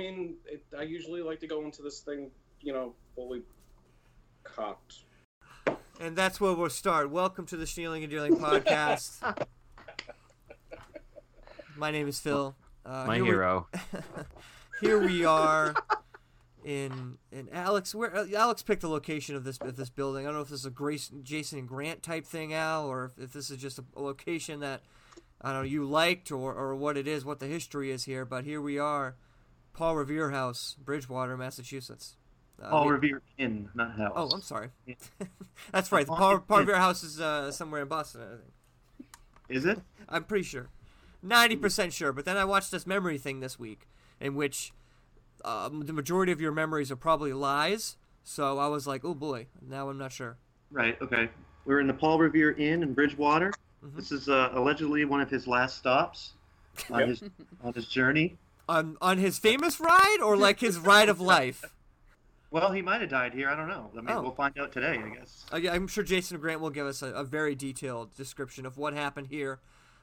mean, I usually like to go into this thing, you know, fully cocked. And that's where we'll start. Welcome to the Snealing and Dealing podcast. My name is Phill. My hero. Here we are in Alex. Alex picked the location of this building. I don't know if this is a Jason and Grant type thing, Al, or if this is just a location that, I don't know, you liked or what it is, what the history is here. But here we are, Paul Revere House, Bridgewater, Massachusetts. Paul Revere Inn, not house. Oh, I'm sorry. Yeah. That's right. The Paul Revere House is somewhere in Boston, I think. Is it? I'm pretty sure. 90% sure. But then I watched this memory thing this week in which the majority of your memories are probably lies. So I was like, oh, boy. Now I'm not sure. Right. Okay. We're in the Paul Revere Inn in Bridgewater. Mm-hmm. This is allegedly one of his last stops on his journey. On his famous ride or like his ride of life? Well, he might have died here. I don't know. I mean, we'll find out today, I guess. I'm sure Jason Grant will give us a very detailed description of what happened here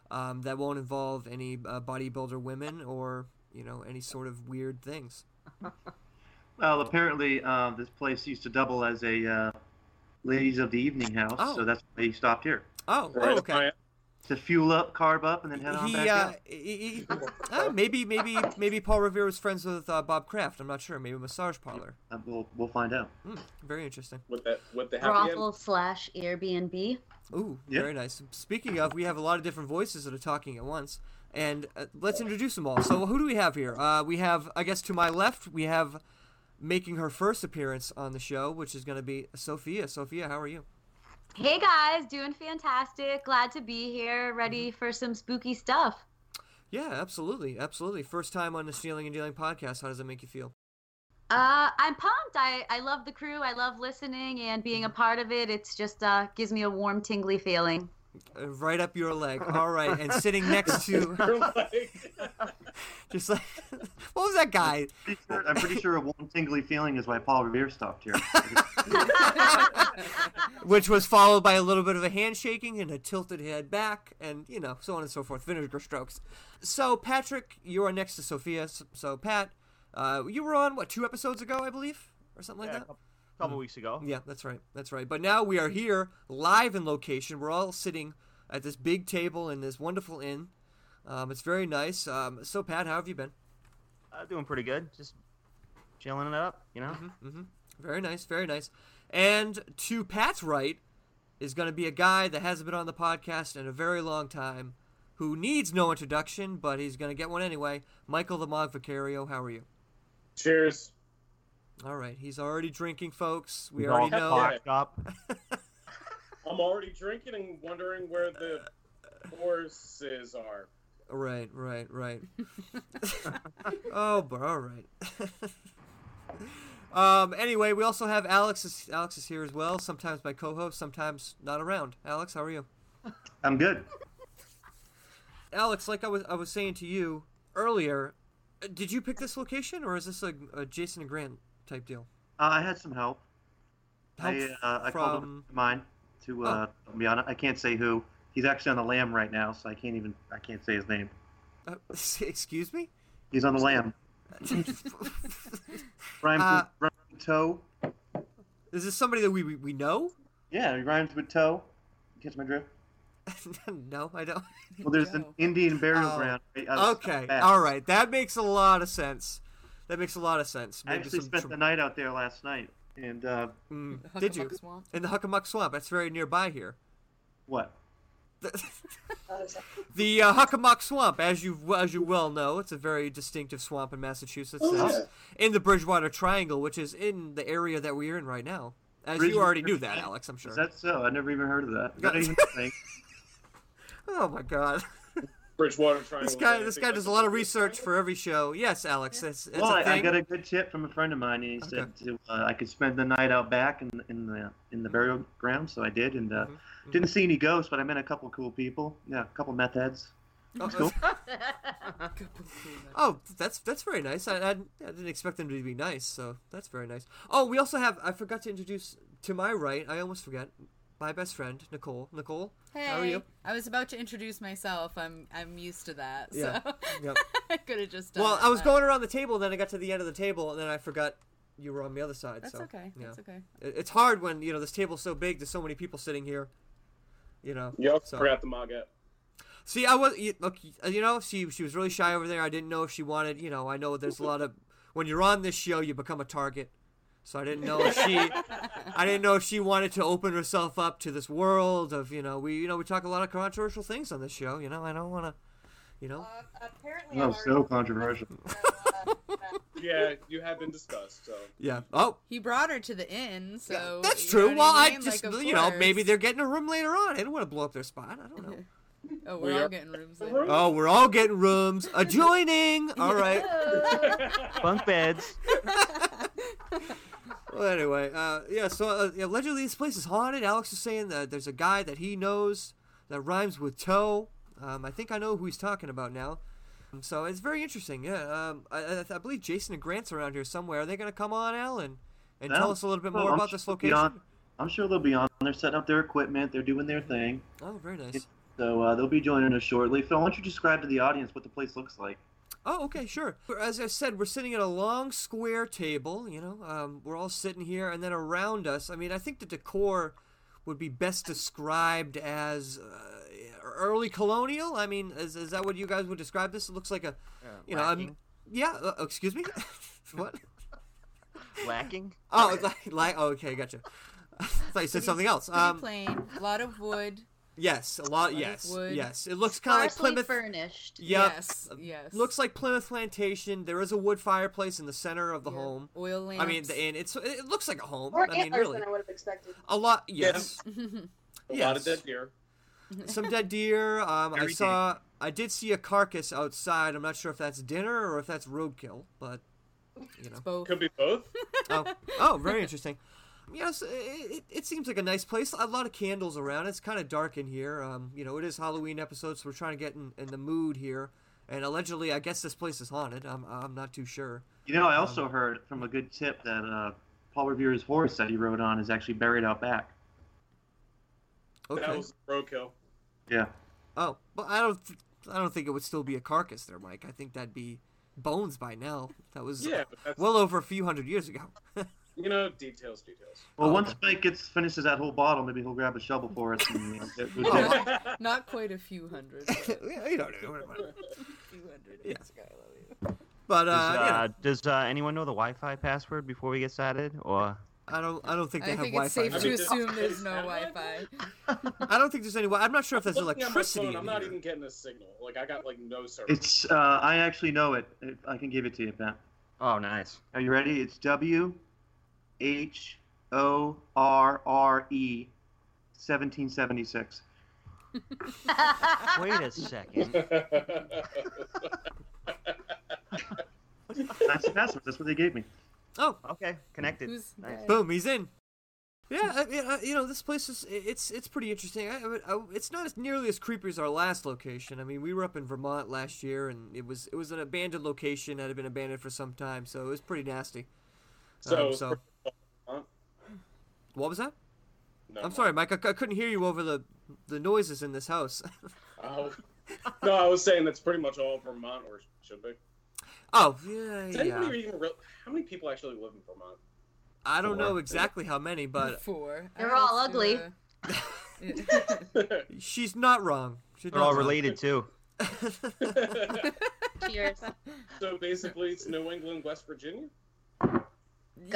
that won't involve any bodybuilder women or, you know, any sort of weird things. Well, apparently this place used to double as a ladies of the evening house, so that's why he stopped here. Oh, right. Okay. To fuel up, carb up, and then head on back out. Maybe Paul Revere was friends with Bob Kraft. I'm not sure. Maybe a massage parlor. We'll find out. Very interesting. With the brothel / Airbnb. Ooh, yep. Very nice. Speaking of, we have a lot of different voices that are talking at once, and let's introduce them all. So who do we have here? We have, I guess, to my left, we have making her first appearance on the show, which is going to be Sophia. Sophia, how are you? Hey guys, doing fantastic. Glad to be here. Ready for some spooky stuff. Yeah, absolutely. Absolutely. First time on the Snealing and Dealing podcast. How does that make you feel? I'm pumped. I love the crew. I love listening and being a part of it. It's just gives me a warm, tingly feeling. Right up your leg. All right. And sitting next to... Just like... What was that guy? I'm pretty sure a warm, tingly feeling is why Paul Revere stopped here. Which was followed by a little bit of a handshaking and a tilted head back and, you know, so on and so forth. Vinegar strokes. So, Patrick, you are next to Sophia. So, Pat, you were on, 2 episodes ago, I believe? Or something like that? A couple weeks ago. Yeah, that's right. But now we are here, live in location. We're all sitting at this big table in this wonderful inn. It's very nice. So, Pat, how have you been? Doing pretty good. Just chilling it up, you know? Mm-hmm. Very nice, very nice. And to Pat's right is going to be a guy that hasn't been on the podcast in a very long time, who needs no introduction, but he's going to get one anyway. Michael the Mog Vicario, how are you? Cheers. All right, he's already drinking, folks. We already know. I'm already drinking and wondering where the horses are. Right. Oh, but all right. Anyway, we also have Alex. Alex is here as well. Sometimes my co-host, sometimes not around. Alex, how are you? I'm good. Alex, like I was saying to you earlier, did you pick this location, or is this a Jason and Grant type deal? I had some help. I called him mine to be honest. I can't say who. He's actually on the lam right now, so I can't say his name. Excuse me? He's on the lam. Rhymes with toe. Is this somebody that we know? Yeah, he rhymes with toe. You catch my drift? No, I don't. Well, there's an Indian burial ground. Right okay, all right. That makes a lot of sense. Maybe I actually spent the night out there last night. And did you? Swamp? In the Huckomock Swamp. That's very nearby here. What? The Huckomock Swamp, as you well know, it's a very distinctive swamp in Massachusetts. In the Bridgewater Triangle, which is in the area that we're in right now. As you already knew that, Alex, I'm sure. Is that so? I never even heard of that. Not even think. Oh my God. Bridgewater Triangle. This guy does a lot of research for every show. Yes, Alex. Yeah. It's well, I got a good tip from a friend of mine. He said I could spend the night out back in the burial ground, so I did, and didn't see any ghosts, but I met a couple cool people. Yeah, a couple meth heads. That's cool. Oh, that's very nice. I didn't expect them to be nice, so that's very nice. Oh, we also have. I forgot to introduce to my right. I almost forgot. my best friend, Nicole. Nicole, hey, how are you? I was about to introduce myself. I'm used to that. So yeah. Yep. I could have just done Well, I was going around the table, then I got to the end of the table, and then I forgot you were on the other side. That's so, okay. Yeah. That's okay. It's hard when, you know, this table's so big, there's so many people sitting here, you know. Yep, so. Forgot the Moggette. See, I was, you know, she was really shy over there. I didn't know if she wanted, you know, I know there's a lot of, when you're on this show, you become a target. So I didn't know if she, wanted to open herself up to this world of, we talk a lot of controversial things on this show. You know, I don't want to, Apparently, oh, so controversial. Yeah, you have been discussed. So. Yeah. Oh. He brought her to the inn, so yeah, that's true. Well, maybe they're getting a room later on. I don't want to blow up their spot. I don't know. Oh, we're all getting rooms. Oh, we're all getting rooms. Adjoining. All right. Bunk beds. Well, anyway, allegedly this place is haunted. Alex was saying that there's a guy that he knows that rhymes with toe. I think I know who he's talking about now. So it's very interesting. Yeah. I believe Jason and Grant's around here somewhere. Are they going to come on, Al, and tell us a little bit more about this location? I'm sure they'll be on. They're setting up their equipment. They're doing their thing. Oh, very nice. So they'll be joining us shortly. Phill, why don't you describe to the audience what the place looks like? Oh, okay, sure. As I said, we're sitting at a long square table, we're all sitting here, and then around us, I think the decor would be best described as early colonial. Is that what you guys would describe this? It looks like excuse me? What? Lacking? Oh, okay, gotcha. I thought you said something else. Plain, a lot of wood. Yes, It looks kind of like Plymouth. Furnished. Yep. Yes. Looks like Plymouth Plantation. There is a wood fireplace in the center of the home. Oil lamps. It looks like a home. More antlers than I would have expected. A lot, yes. A lot of dead deer. Some dead deer. I did see a carcass outside. I'm not sure if that's dinner or if that's roadkill, but it's both. Could be both. Oh, very interesting. Yes, it seems like a nice place. A lot of candles around. It's kind of dark in here. It is Halloween episode, so we're trying to get in the mood here. And allegedly, I guess this place is haunted. I'm not too sure. I also heard from a good tip that Paul Revere's horse that he rode on is actually buried out back. Okay. That was roadkill. Yeah. Oh, well, I don't think it would still be a carcass there, Mike. I think that'd be bones by now. That was well over a few hundred years ago. Details. Well, once Mike finishes that whole bottle, maybe he'll grab a shovel for us. Not quite a few hundred. You don't know. A few hundred years ago, I love you. But does anyone know the Wi-Fi password before we get started? Or I don't think they have Wi-Fi. I think it's safe to assume there's no Wi-Fi. I don't think there's any. I'm not sure if there's electricity. I'm not even getting a signal. I got no service. It's. I actually know it. I can give it to you, Pat. Oh, nice. Are you ready? It's WHORRE 1776. Wait a second. That's the password. That's what they gave me. Oh, okay. Connected. Nice. Boom. He's in. Yeah, this place is it's pretty interesting. It's not as nearly as creepy as our last location. We were up in Vermont last year, and it was an abandoned location that had been abandoned for some time, so it was pretty nasty. What was that? No, I'm sorry, Mike. I couldn't hear you over the noises in this house. Oh, no, I was saying that's pretty much all Vermont, or should be. Oh, yeah. How many people actually live in Vermont? I don't know exactly how many, but 4. They're all ugly. She's not wrong. They're all related too. Cheers. So basically, it's New England, West Virginia.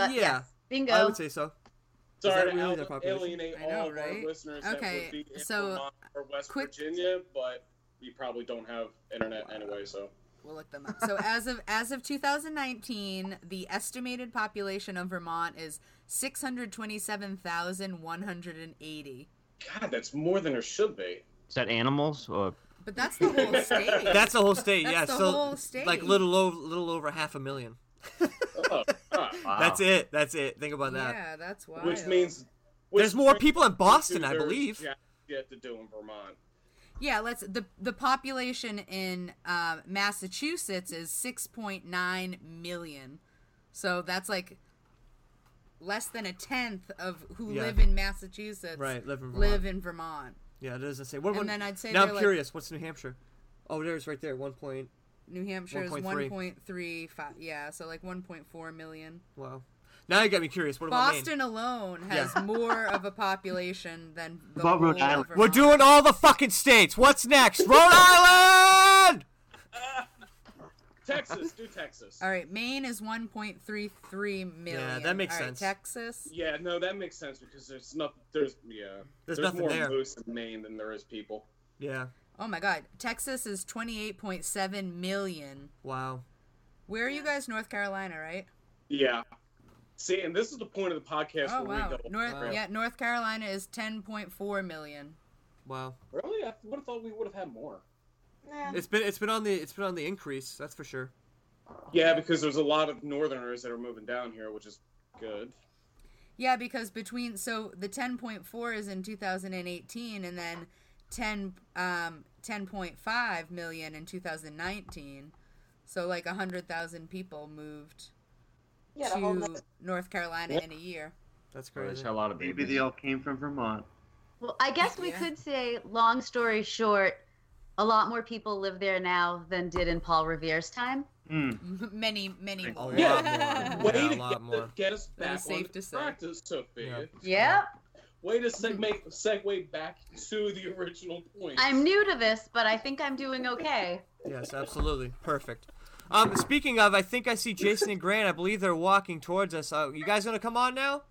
Yeah, bingo. I would say so. Sorry to alienate all of our listeners that would be in Vermont or West Virginia, but we probably don't have internet anyway, so we'll look them up. So as of 2019, the estimated population of Vermont is 627,180. God, that's more than there should be. Is that animals or? But that's the whole state. That's the whole state. That's the whole state. Like little over 500,000. Oh. Wow. That's it. Think about that. Yeah, that's wild. Which means there's more people in Boston, I believe. Yeah, you have to do in Vermont. Yeah, the population in Massachusetts is 6.9 million. So that's like less than a tenth of who live in Massachusetts live in Vermont. Yeah, it doesn't say. What, and then I'd say now I'm curious. Like, what's New Hampshire? Oh, there's right there. 1 point. New Hampshire 1. Is 1.35. Yeah, so like 1.4 million. Wow. Now you got me curious. What about Boston Maine? Alone has more of a population than the whole Rhode Island. We're doing all the fucking states. What's next? Rhode Island! Texas. Do Texas. All right. Maine is 1.33 million. Yeah, that makes sense. Right, Texas? Yeah, no, that makes sense because there's nothing. There's more moose in Maine than there is people. Yeah. Oh, my God. Texas is 28.7 million. Wow. Where are you guys? North Carolina, right? Yeah. See, and this is the point of the podcast where we go. North Carolina is 10.4 million. Wow. Really? I would have thought we would have had more. Nah. It's been on the increase, that's for sure. Yeah, because there's a lot of northerners that are moving down here, which is good. Yeah, because the 10.4 is in 2018 and then 10.5 million in 2019. So like 100,000 people moved to North Carolina in a year. That's crazy. A lot of babies. Maybe they all came from Vermont. Well, I guess we could say, long story short, a lot more people live there now than did in Paul Revere's time. Mm. Many more. Way to get us back to practice, Sophia. Yeah. Way to segue back to the original point. I'm new to this, but I think I'm doing okay. Yes, absolutely. Perfect. Speaking of, I think I see Jason and Grant. I believe they're walking towards us. You guys gonna come on now?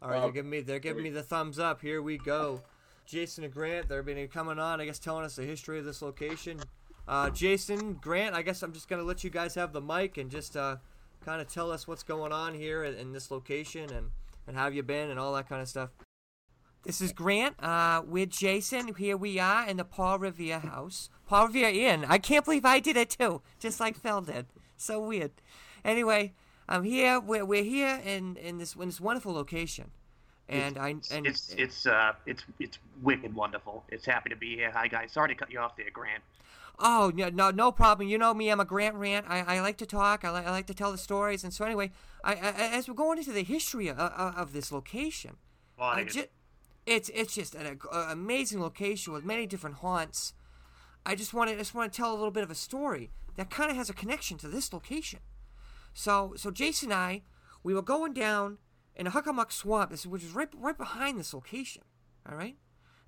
All right, they're giving me the thumbs up. Here we go. Jason and Grant, they're been coming on, I guess, telling us the history of this location. Jason, Grant, I guess I'm just going to let you guys have the mic and just kind of tell us what's going on here in this location and how you been and all that kind of stuff. This is Grant with Jason. Here we are in the Paul Revere house. Paul Revere Inn. I can't believe I did it too, just like Phil did. So weird. Anyway, I'm here. We're here in this wonderful location. It's wicked wonderful. It's happy to be here. Hi guys, sorry to cut you off there, Grant. Oh no problem. You know me, I'm a Grant rant. I like to talk. I like to tell the stories. And so anyway, I as we're going into the history of this location, it's just an amazing location with many different haunts. I just want to tell a little bit of a story that kind of has a connection to this location. So Jason and we were going down in a Huckomock Swamp, which is right behind this location, all right?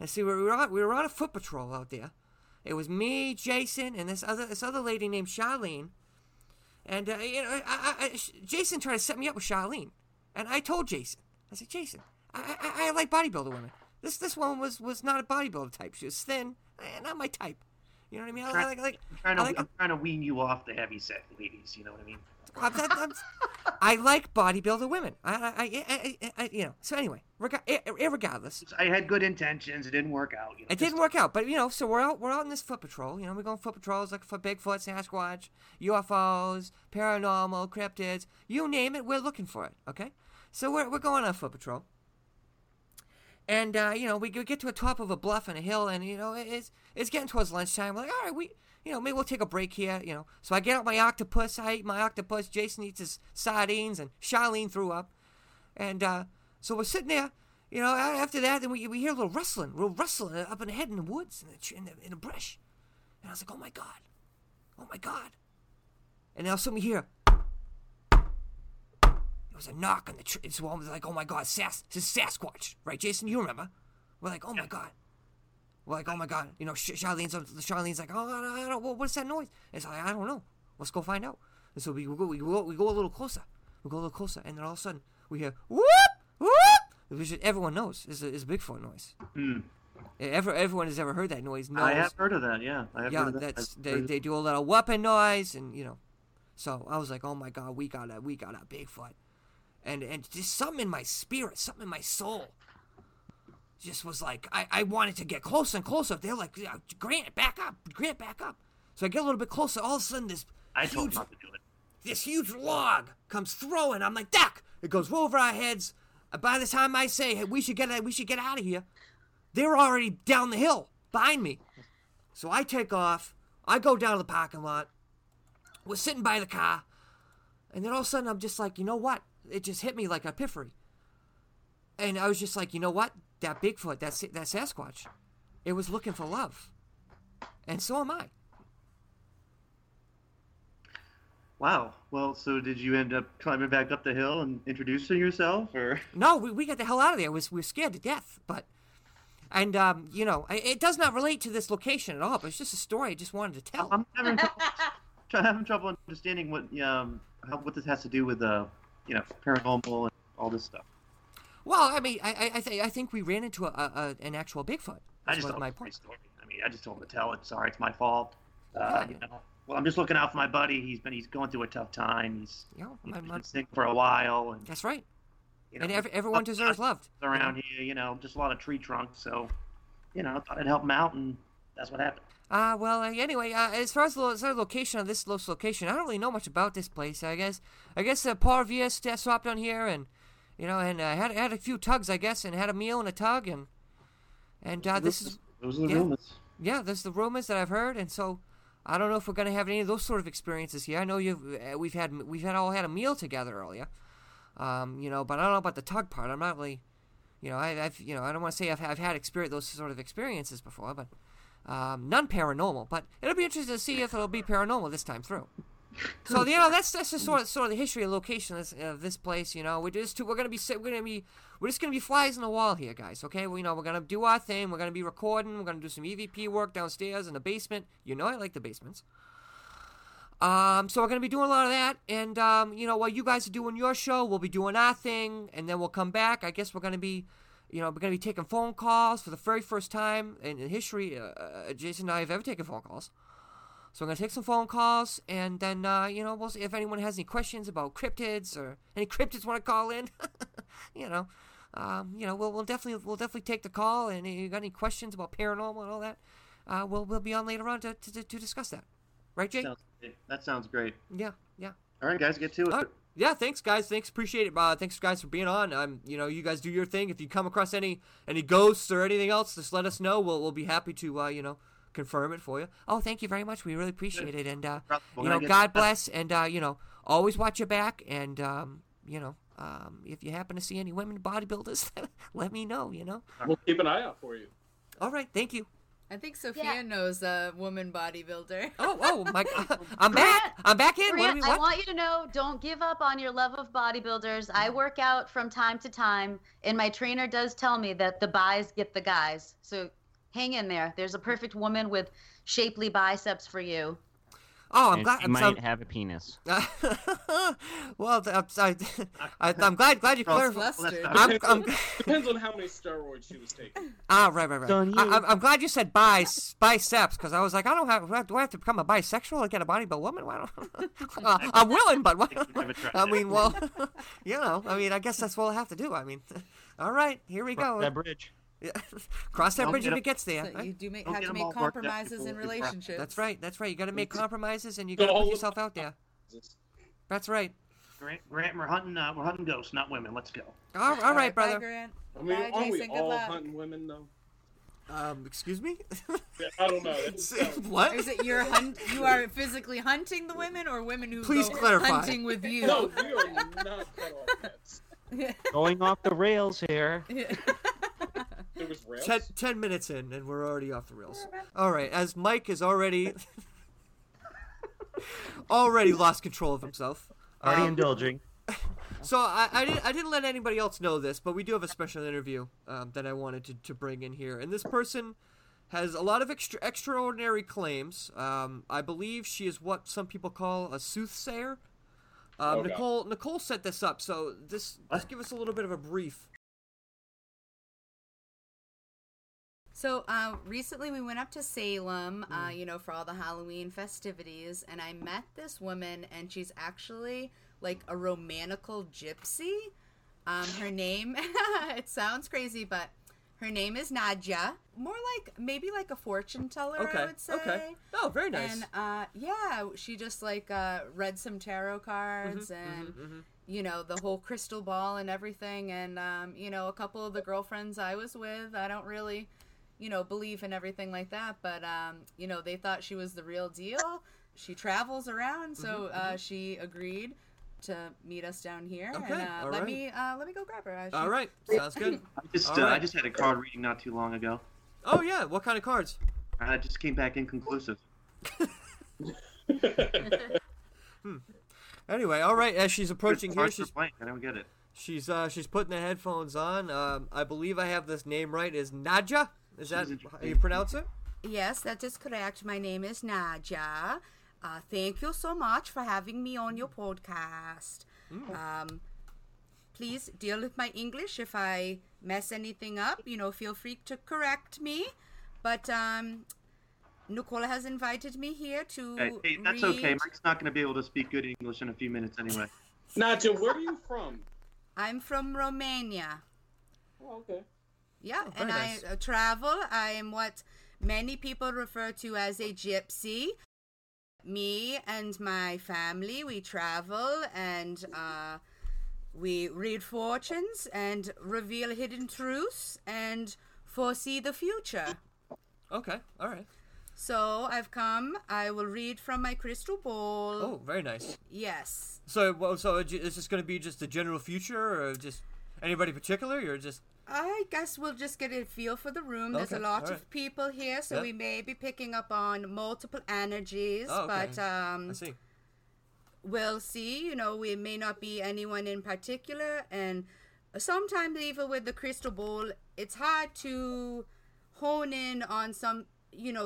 And see, we were on a foot patrol out there. It was me, Jason, and this other lady named Charlene. And Jason tried to set me up with Charlene, and I told Jason, I said, Jason, I like bodybuilder women. This woman was not a bodybuilder type. She was thin, not my type. You know what I mean? I'm trying to wean you off the heavy set ladies. You know what I mean? I like bodybuilder women. So anyway, regardless. I had good intentions. It didn't work out. You know, it didn't work out. But, so we're out in this foot patrol. We're going foot patrols, looking for Bigfoot, Sasquatch, UFOs, paranormal, cryptids. You name it, we're looking for it, okay? So we're going on a foot patrol. And, we get to the top of a bluff and a hill, and, it's getting towards lunchtime. We're like, all right, maybe we'll take a break here, So I get out my octopus. I eat my octopus. Jason eats his sardines, and Charlene threw up. And so we're sitting there, after that, then we hear a little rustling up ahead in the woods, in the brush. And I was like, oh, my God. Oh, my God. And now suddenly we hear, it was a knock on the tree. So I was like, oh, my God, this is Sasquatch. Right, Jason? You remember. We're like, oh, my God. We're like, oh, my God. Charlene's like, oh, I don't know. What's that noise? And so I don't know. Let's go find out. And so we go a little closer. We go a little closer. And then all of a sudden, we hear, whoop, whoop. Which everyone knows is a Bigfoot noise. Mm. Everyone has ever heard that noise. I have heard of that, yeah. They do a little weapon noise. And, So I was like, oh, my God, we got a Bigfoot. And just something in my spirit, something in my soul. Just was like, I wanted to get closer and closer. They're like, Grant, back up. So I get a little bit closer. All of a sudden, this huge log comes throwing. I'm like, duck! It goes right over our heads. By the time I say, hey, we should get out of here, they're already down the hill behind me. So I take off. I go down to the parking lot. We're sitting by the car. And then all of a sudden, I'm just like, you know what? It just hit me like an epiphany. And I was just like, you know what? That Bigfoot, that Sasquatch, it was looking for love. And so am I. Wow. Well, so did you end up climbing back up the hill and introducing yourself, or? No, we got the hell out of there. We were scared to death, but, and, you know, it does not relate to this location at all, but it's just a story I just wanted to tell. I'm having trouble understanding what this has to do with, you know, paranormal and all this stuff. Well, I mean, I think we ran into an actual Bigfoot. I just don't want to tell it. Sorry, it's my fault. You know. Well, I'm just looking out for my buddy. He's going through a tough time. He's been sick for a while. And, that's right. You know, and everyone deserves love. Around here, you know, just a lot of tree trunks. So, you know, I thought I'd help him out, and that's what happened. Anyway, as far as the location of this location, I don't really know much about this place. I guess Paul Revere stopped on here, and you know, and had a few tugs, I guess, and had a meal and a tug, and those are the rumors. Yeah, there's the rumors that I've heard, and so. I don't know if we're going to have any of those sort of experiences here. I know we've all had a meal together earlier, you know, but I don't know about the tug part. I'm not really, you know, I don't want to say I've had those sort of experiences before, but none paranormal. But it'll be interesting to see if it'll be paranormal this time through. So you know, that's just sort of the history and location of this place. You know, we're just going to be flies on the wall here, guys. Okay, well, you know, we're going to do our thing. We're going to be recording. We're going to do some EVP work downstairs in the basement. You know, I like the basements. So we're going to be doing a lot of that, and you know, while you guys are doing your show, we'll be doing our thing, and then we'll come back. I guess we're going to be, you know, we're going to be taking phone calls for the very first time in history. Jason and I have ever taken phone calls. So I'm going to take some phone calls, and then, you know, we'll see if anyone has any questions about cryptids or any cryptids want to call in. You know, we'll definitely take the call, and if you got any questions about paranormal and all that, we'll be on later on to discuss that. Right, Jake? That sounds great. Yeah. All right, guys, get to it. Right. Yeah, thanks, guys. Thanks, appreciate it. Thanks, guys, for being on. You know, you guys do your thing. If you come across any ghosts or anything else, just let us know. We'll be happy to, you know, confirm it for you. Oh, thank you very much. We really appreciate it. And, you know, God bless. And, you know, always watch your back. And, you know, if you happen to see any women bodybuilders, let me know, you know. We'll keep an eye out for you. All right. Thank you. I think Sophia knows a woman bodybuilder. Oh, my God. I'm back in. Brianna, I want you to know, don't give up on your love of bodybuilders. I work out from time to time, and my trainer does tell me that the buys get the guys. So, hang in there. There's a perfect woman with shapely biceps for you. Oh, I'm glad. I might have a penis. Well, I'm glad you clarified. Depends on how many steroids she was taking. Ah, right. I'm glad you said biceps, because I was like, do I have to become a bisexual to get a bodybuild woman? Why don't I'm willing, but I mean, well, you know, I mean, I guess that's what we'll have to do. I mean, all right, here we go. That bridge. Yeah. Cross that bridge when it gets there. So you do have to make compromises in relationships. That's right. You got to make compromises, and you got to put yourself out there. That's right. Grant, we're hunting ghosts, not women. Let's go. All right, brother. Bye, Grant. I mean, bye, Jason. Good luck. Are we all hunting women, though? Excuse me? Yeah, I don't know. What? Is it you are physically hunting the women, or women who go hunting with you? No, we are not going off the rails here. Yeah. There was rails? 10 minutes in, and we're already off the rails. All right, as Mike is already lost control of himself. Already indulging. So I didn't let anybody else know this, but we do have a special interview that I wanted to bring in here. And this person has a lot of extraordinary claims. I believe she is what some people call a soothsayer. Nicole set this up, so just give us a little bit of a brief. So recently we went up to Salem, you know, for all the Halloween festivities, and I met this woman, and she's actually like a romantical gypsy. Her name, it sounds crazy, but her name is Nadja. More like maybe like a fortune teller, I would say. Okay. Oh, very nice. And she just like read some tarot cards and you know, the whole crystal ball and everything. And you know, a couple of the girlfriends I was with, I don't really, you know, believe in everything like that, but you know, they thought she was the real deal. She travels around, so she agreed to meet us down here. Okay. And, let me go grab her. All right. Sounds good. I just had a card reading not too long ago. Oh yeah. What kind of cards? I just came back inconclusive. Anyway, all right. As she's approaching here, she's blank. I don't get it. She's putting the headphones on. I believe I have this name right. Is Nadja? Is that how you pronounce it? Yes, that is correct. My name is Nadja. Thank you so much for having me on your podcast. Please deal with my English. If I mess anything up, feel free to correct me. But Nicola has invited me here to Hey, that's read... okay. Mike's not going to be able to speak good English in a few minutes anyway. Nadja, where are you from? I'm from Romania. Oh, okay. Yeah, oh, and nice. I travel. I am what many people refer to as a gypsy. Me and my family, we travel and we read fortunes and reveal hidden truths and foresee the future. Okay, all right. So I've come. I will read from my crystal ball. Oh, very nice. Yes. So is this going to be just the general future, or just anybody particular, or just? I guess we'll just get a feel for the room. Okay. There's a lot of people here, so we may be picking up on multiple energies. Oh, okay. But I see. We'll see. We may not be anyone in particular, and sometimes even with the crystal ball, it's hard to hone in on some.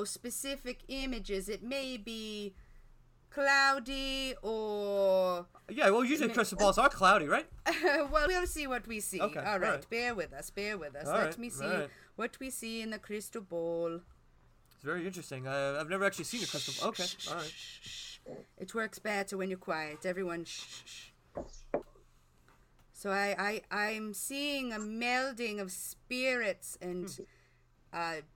Specific images. It may be cloudy or... Yeah, well, usually crystal balls are cloudy, right? Well, we'll see what we see. Okay, all right. Bear with us. Let me see what we see in the crystal ball. It's very interesting. I've never actually seen a crystal ball. Okay, all right. It works better when you're quiet. Everyone, shh. So I'm seeing a melding of spirits and...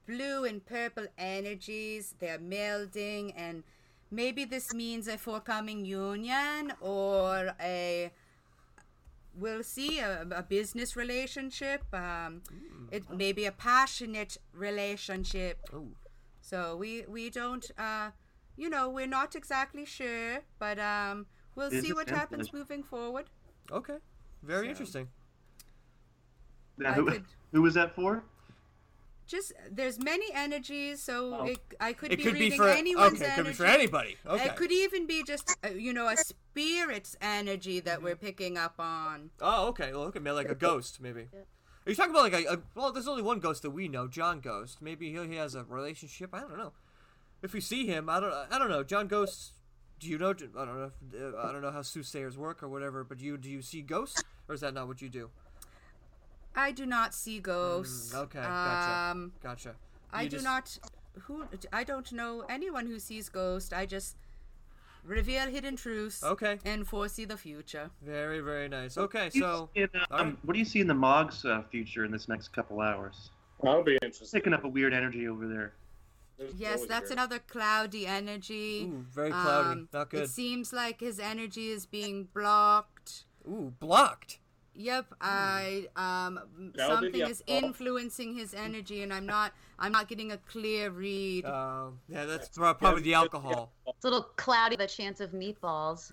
blue and purple energies, they're melding, and maybe this means a forthcoming union or a business relationship. It may be a passionate relationship. Ooh. So we don't, we're not exactly sure, but we'll see what happens moving forward. Okay, very interesting. Now, who was that for? Just there's many energies, so it could be for anybody. Okay. It could even be just a spirit's energy that we're picking up on. Oh, okay. Well, okay, maybe like a ghost, maybe. Yeah. Are you talking about like well? There's only one ghost that we know, John Ghost. Maybe he has a relationship. I don't know. If we see him, I don't know. John Ghost. Do you know? I don't know how soothsayers work or whatever. But do you see ghosts, or is that not what you do? I do not see ghosts. Okay, gotcha. I don't know anyone who sees ghosts. I just reveal hidden truths. Okay. And foresee the future. Very, very nice. Okay, so... what do you see in the Mog's future in this next couple hours? That'll be interesting. Picking up a weird energy over there. Yes, that's another cloudy energy. Ooh, very cloudy. Not good. It seems like his energy is being blocked. Ooh, blocked? Yep, something is influencing his energy, and I'm not getting a clear read. Yeah, that's probably the alcohol. It's a little cloudy, the chance of meatballs.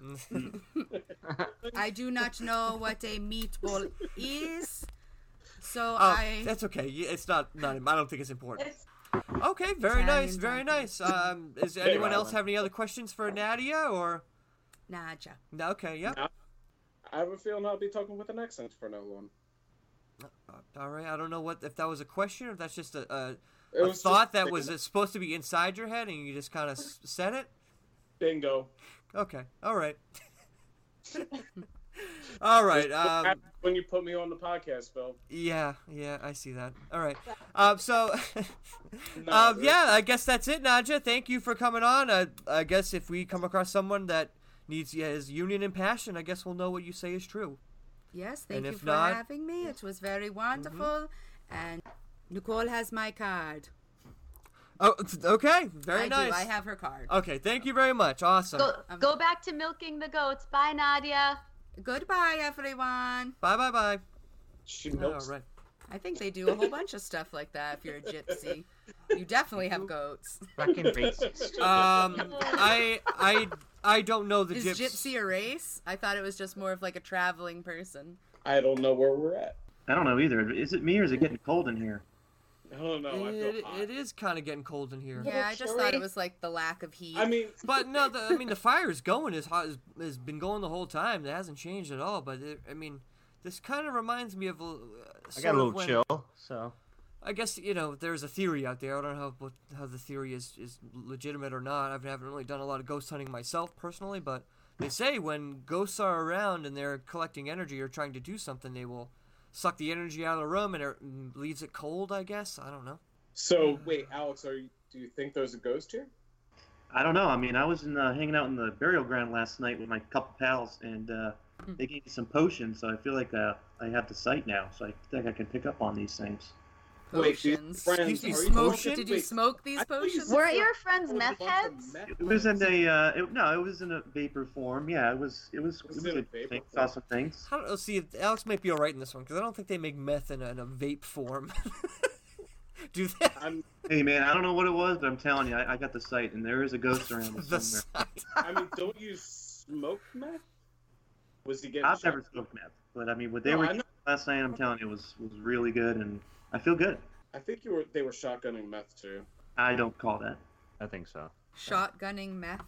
I do not know what a meatball is, so That's okay. It's not. I don't think it's important. Okay, very nice, very nice. Does anyone else have any other questions for Nadja or? Nadja. Okay. Yep. No. I have a feeling I'll be talking with an accent for no long. All right, I don't know if that was a question or if that's just a thought that was supposed to be inside your head and you just kind of said it. Bingo. Okay, all right. All right. When you put me on the podcast, Phil. Yeah, I see that. All right. I guess that's it, Nadja. Thank you for coming on. I guess if we come across someone that needs his union and passion, I guess we'll know what you say is true. Yes, thank you for having me. It was very wonderful. Mm-hmm. And Nicole has my card. Oh, okay. Very nice. I have her card. Okay, thank you very much. Awesome. Go back to milking the goats. Bye, Nadja. Goodbye, everyone. Bye. She milks. All right. I think they do a whole bunch of stuff like that if you're a gypsy. You definitely have goats. Fucking racist. I I don't know the gypsy. Is gypsy a race? I thought it was just more of like a traveling person. I don't know where we're at. I don't know either. Is it me or is it getting cold in here? Oh, no, I feel hot. It is kind of getting cold in here. Yeah, I just thought it was like the lack of heat. I mean, but no, the fire's going as hot as has been going the whole time. It hasn't changed at all. But it, I mean, this kind of reminds me of. I got a little chill, so. I guess, you know, there's a theory out there. I don't know how the theory is legitimate or not. I haven't really done a lot of ghost hunting myself personally, but they say when ghosts are around and they're collecting energy or trying to do something, they will suck the energy out of the room and it leaves it cold, I guess. I don't know. So, wait, Alex, do you think there's a ghost here? I don't know. I mean, I was hanging out in the burial ground last night with my couple pals, and they gave me some potions, so I feel like I have the sight now, so I think I can pick up on these things. Potions. Wait, did you smoke these potions? Weren't your friends meth heads? It was in a it was in a vapor form. Yeah, it was a vapor thing. Saw some things. I don't know. See, Alex might be all right in this one because I don't think they make meth in a vape form. Do they? Hey man, I don't know what it was, but I'm telling you, I got the sight, and there is a ghost around me somewhere. I mean, don't you smoke meth? Was he getting? I've never smoked meth, but I mean, what they were last night, I'm telling you, was really good and. I feel good. I think they were shotgunning meth, too. I don't call that. I think so. Shotgunning meth?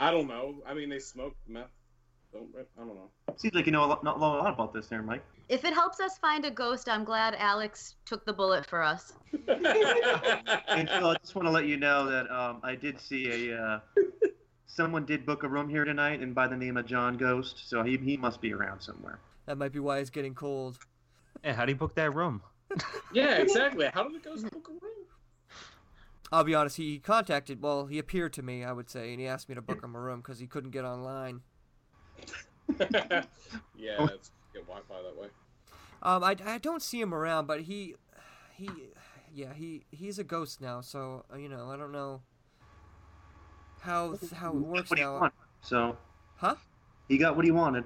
I don't know. I mean, they smoked meth. I don't know. Seems like you know a lot about this there, Mike. If it helps us find a ghost, I'm glad Alex took the bullet for us. And Phil, I just want to let you know that I did see someone did book a room here tonight, and by the name of John Ghost, so he must be around somewhere. That might be why it's getting cold. Hey, how'd he book that room? Yeah, exactly. How did the ghost book a room? I'll be honest, he appeared to me, I would say, and he asked me to book him a room because he couldn't get online. Yeah, that's get Wi-Fi that way. I don't see him around, but he's a ghost now, so, you know, I don't know how it works what now. What he wanted, so. Huh? He got what he wanted.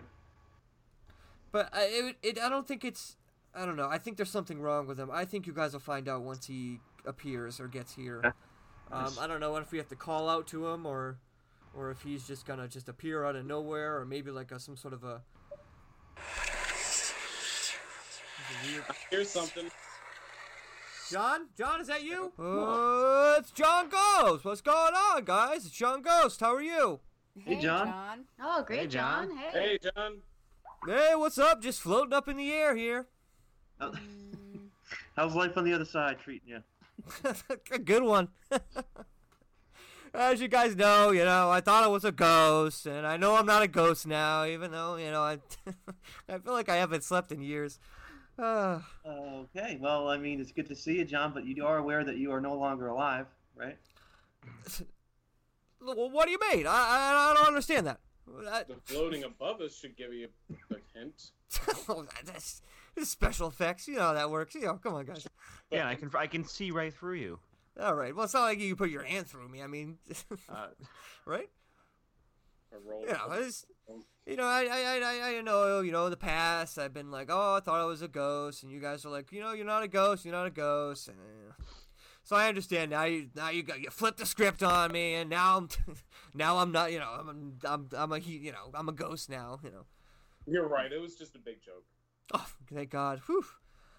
But I don't think it's... I don't know. I think there's something wrong with him. I think you guys will find out once he appears or gets here. Yeah. I don't know if we have to call out to him or if he's just going to just appear out of nowhere or maybe like some sort of a... I hear something. John, is that you? It's John Ghost. What's going on, guys? It's John Ghost. How are you? Hey, John. Oh, great, hey, John. Hey. Hey, John. Hey, what's up? Just floating up in the air here. How's life on the other side treating you? A good one. As you guys know, I thought I was a ghost, and I know I'm not a ghost now, even though, I feel like I haven't slept in years. Okay, well, I mean, it's good to see you, John, but you are aware that you are no longer alive, right? Well, what do you mean? I don't understand that. The floating above us should give you a hint. Oh, that's... special effects, you know how that works. Come on, guys. Yeah, I can see right through you. All right. Well, it's not like you put your hand through me. I mean, right? I know the past. I've been like, oh, I thought I was a ghost, and you guys are like, you're not a ghost. You're not a ghost. And, so I understand now. You flipped the script on me, and now I'm not. I'm a ghost now. You're right. It was just a big joke. Oh, thank God. Whew.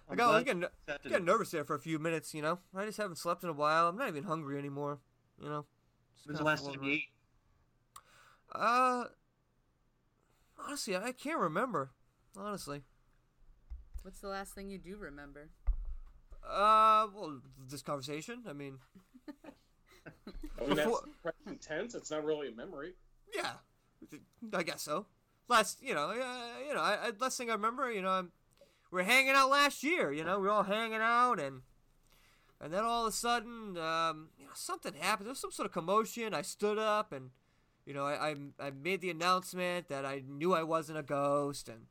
I got nervous there for a few minutes, I just haven't slept in a while. I'm not even hungry anymore, When was the last time you ate? Honestly, I can't remember. Honestly. What's the last thing you do remember? Well, this conversation, I mean. That's present tense. It's not really a memory. Yeah, I guess so. Last thing I remember, we're hanging out last year. We're all hanging out, and then all of a sudden, something happened. There was some sort of commotion. I stood up, and I made the announcement that I knew I wasn't a ghost, and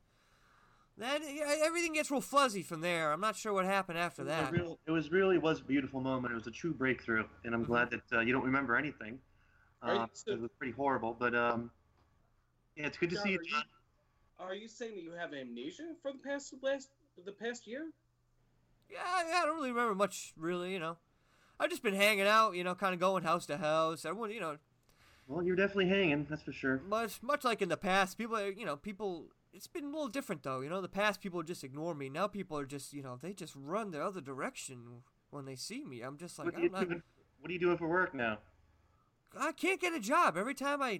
then everything gets real fuzzy from there. I'm not sure what happened after that. It was a beautiful moment. It was a true breakthrough, and I'm glad that you don't remember anything. It was pretty horrible, but. Yeah, it's good to see you, John. Are you saying that you have amnesia for the past year? Yeah, I don't really remember much, really, I've just been hanging out, kind of going house to house. Everyone, Well, you're definitely hanging, that's for sure. Much like in the past, people are, it's been a little different, though. In the past, people just ignore me. Now people are just, they just run the other direction when they see me. I'm just like, what are you doing for work now? I can't get a job. Every time I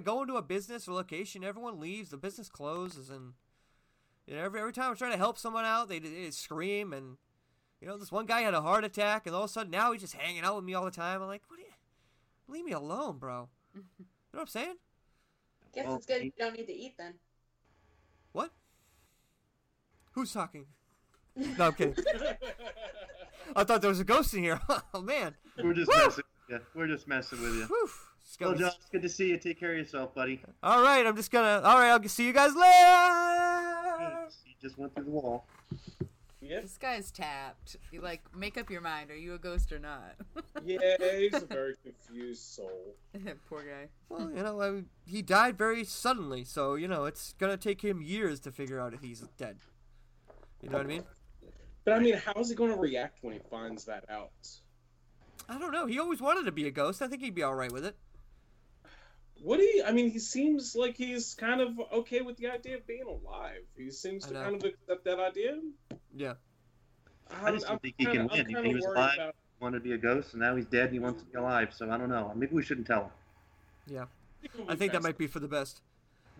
go into a business or location, everyone leaves. The business closes, and every time I'm trying to help someone out, they scream. And this one guy had a heart attack, and all of a sudden now he's just hanging out with me all the time. I'm like, leave me alone, bro. You know what I'm saying? Guess it's good you don't need to eat then. What? Who's talking? No, I'm kidding. I thought there was a ghost in here. Oh man. We're just messing with you. Well, John, it's good to see you. Take care of yourself, buddy. All right, I'll see you guys later. You just went through the wall. Yeah. This guy's tapped. You make up your mind. Are you a ghost or not? Yeah, he's a very confused soul. Poor guy. Well, he died very suddenly, so, it's going to take him years to figure out if he's dead. You know what I mean? But, how's he going to react when he finds that out? I don't know. He always wanted to be a ghost. I think he'd be all right with it. Would he? He seems like he's kind of okay with the idea of being alive. He seems to kind of accept that idea. Yeah. I just don't think he can win. He was alive, he wanted to be a ghost, and now he's dead, and he wants to be alive. So I don't know. Maybe we shouldn't tell him. Yeah. I think that might be for the best.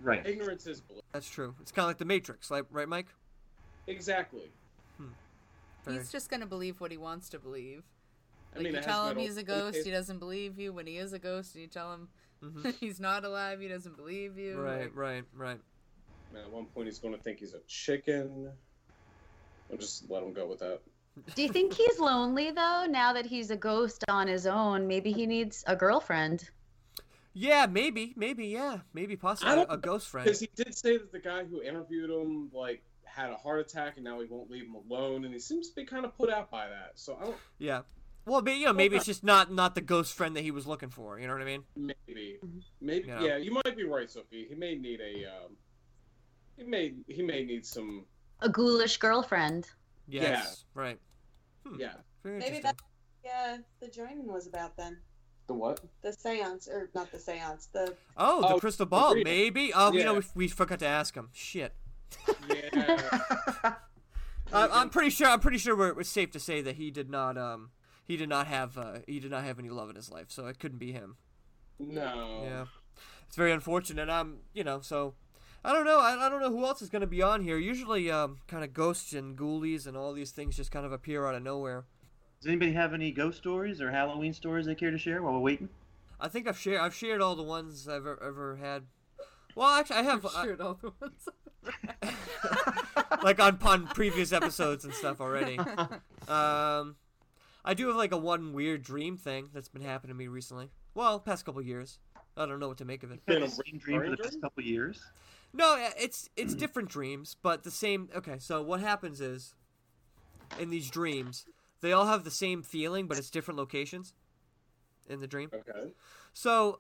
Right. Ignorance is bliss. That's true. It's kind of like the Matrix, right, Mike? Exactly. He's just going to believe what he wants to believe. You tell him he's a ghost, he doesn't believe you. When he is a ghost, and you tell him he's not alive, he doesn't believe you. Right. Man, at one point, he's going to think he's a chicken. I'll just let him go with that. Do you think he's lonely, though, now that he's a ghost on his own? Maybe he needs a girlfriend. Yeah, maybe, possibly a ghost friend. Because he did say that the guy who interviewed him, had a heart attack, and now he won't leave him alone, and he seems to be kind of put out by that. So I don't... Yeah. Well, maybe it's just not the ghost friend that he was looking for. You know what I mean? Maybe. Yeah, you might be right, Sophie. He may need need some a ghoulish girlfriend. Yes. Yeah. Right. Hmm. Yeah. Maybe that's the joining was about then. The what? The seance, or not the seance? The crystal ball. Maybe. Oh, yeah. We forgot to ask him. Shit. Yeah. I'm pretty sure we're safe to say that he did not. He did not have any love in his life, so it couldn't be him. No. Yeah, it's very unfortunate. So I don't know. I don't know who else is going to be on here. Usually, kind of ghosts and ghoulies and all these things just kind of appear out of nowhere. Does anybody have any ghost stories or Halloween stories they care to share while we're waiting? I think I've shared all the ones I've ever had. Well, actually, I have shared all the ones. on previous episodes and stuff already. I do have a one weird dream thing that's been happening to me recently. Well, past couple of years. I don't know what to make of it. Been a dream for the past couple of years? No, it's different dreams, but the same... Okay, so what happens is, in these dreams, they all have the same feeling, but it's different locations in the dream. Okay. So,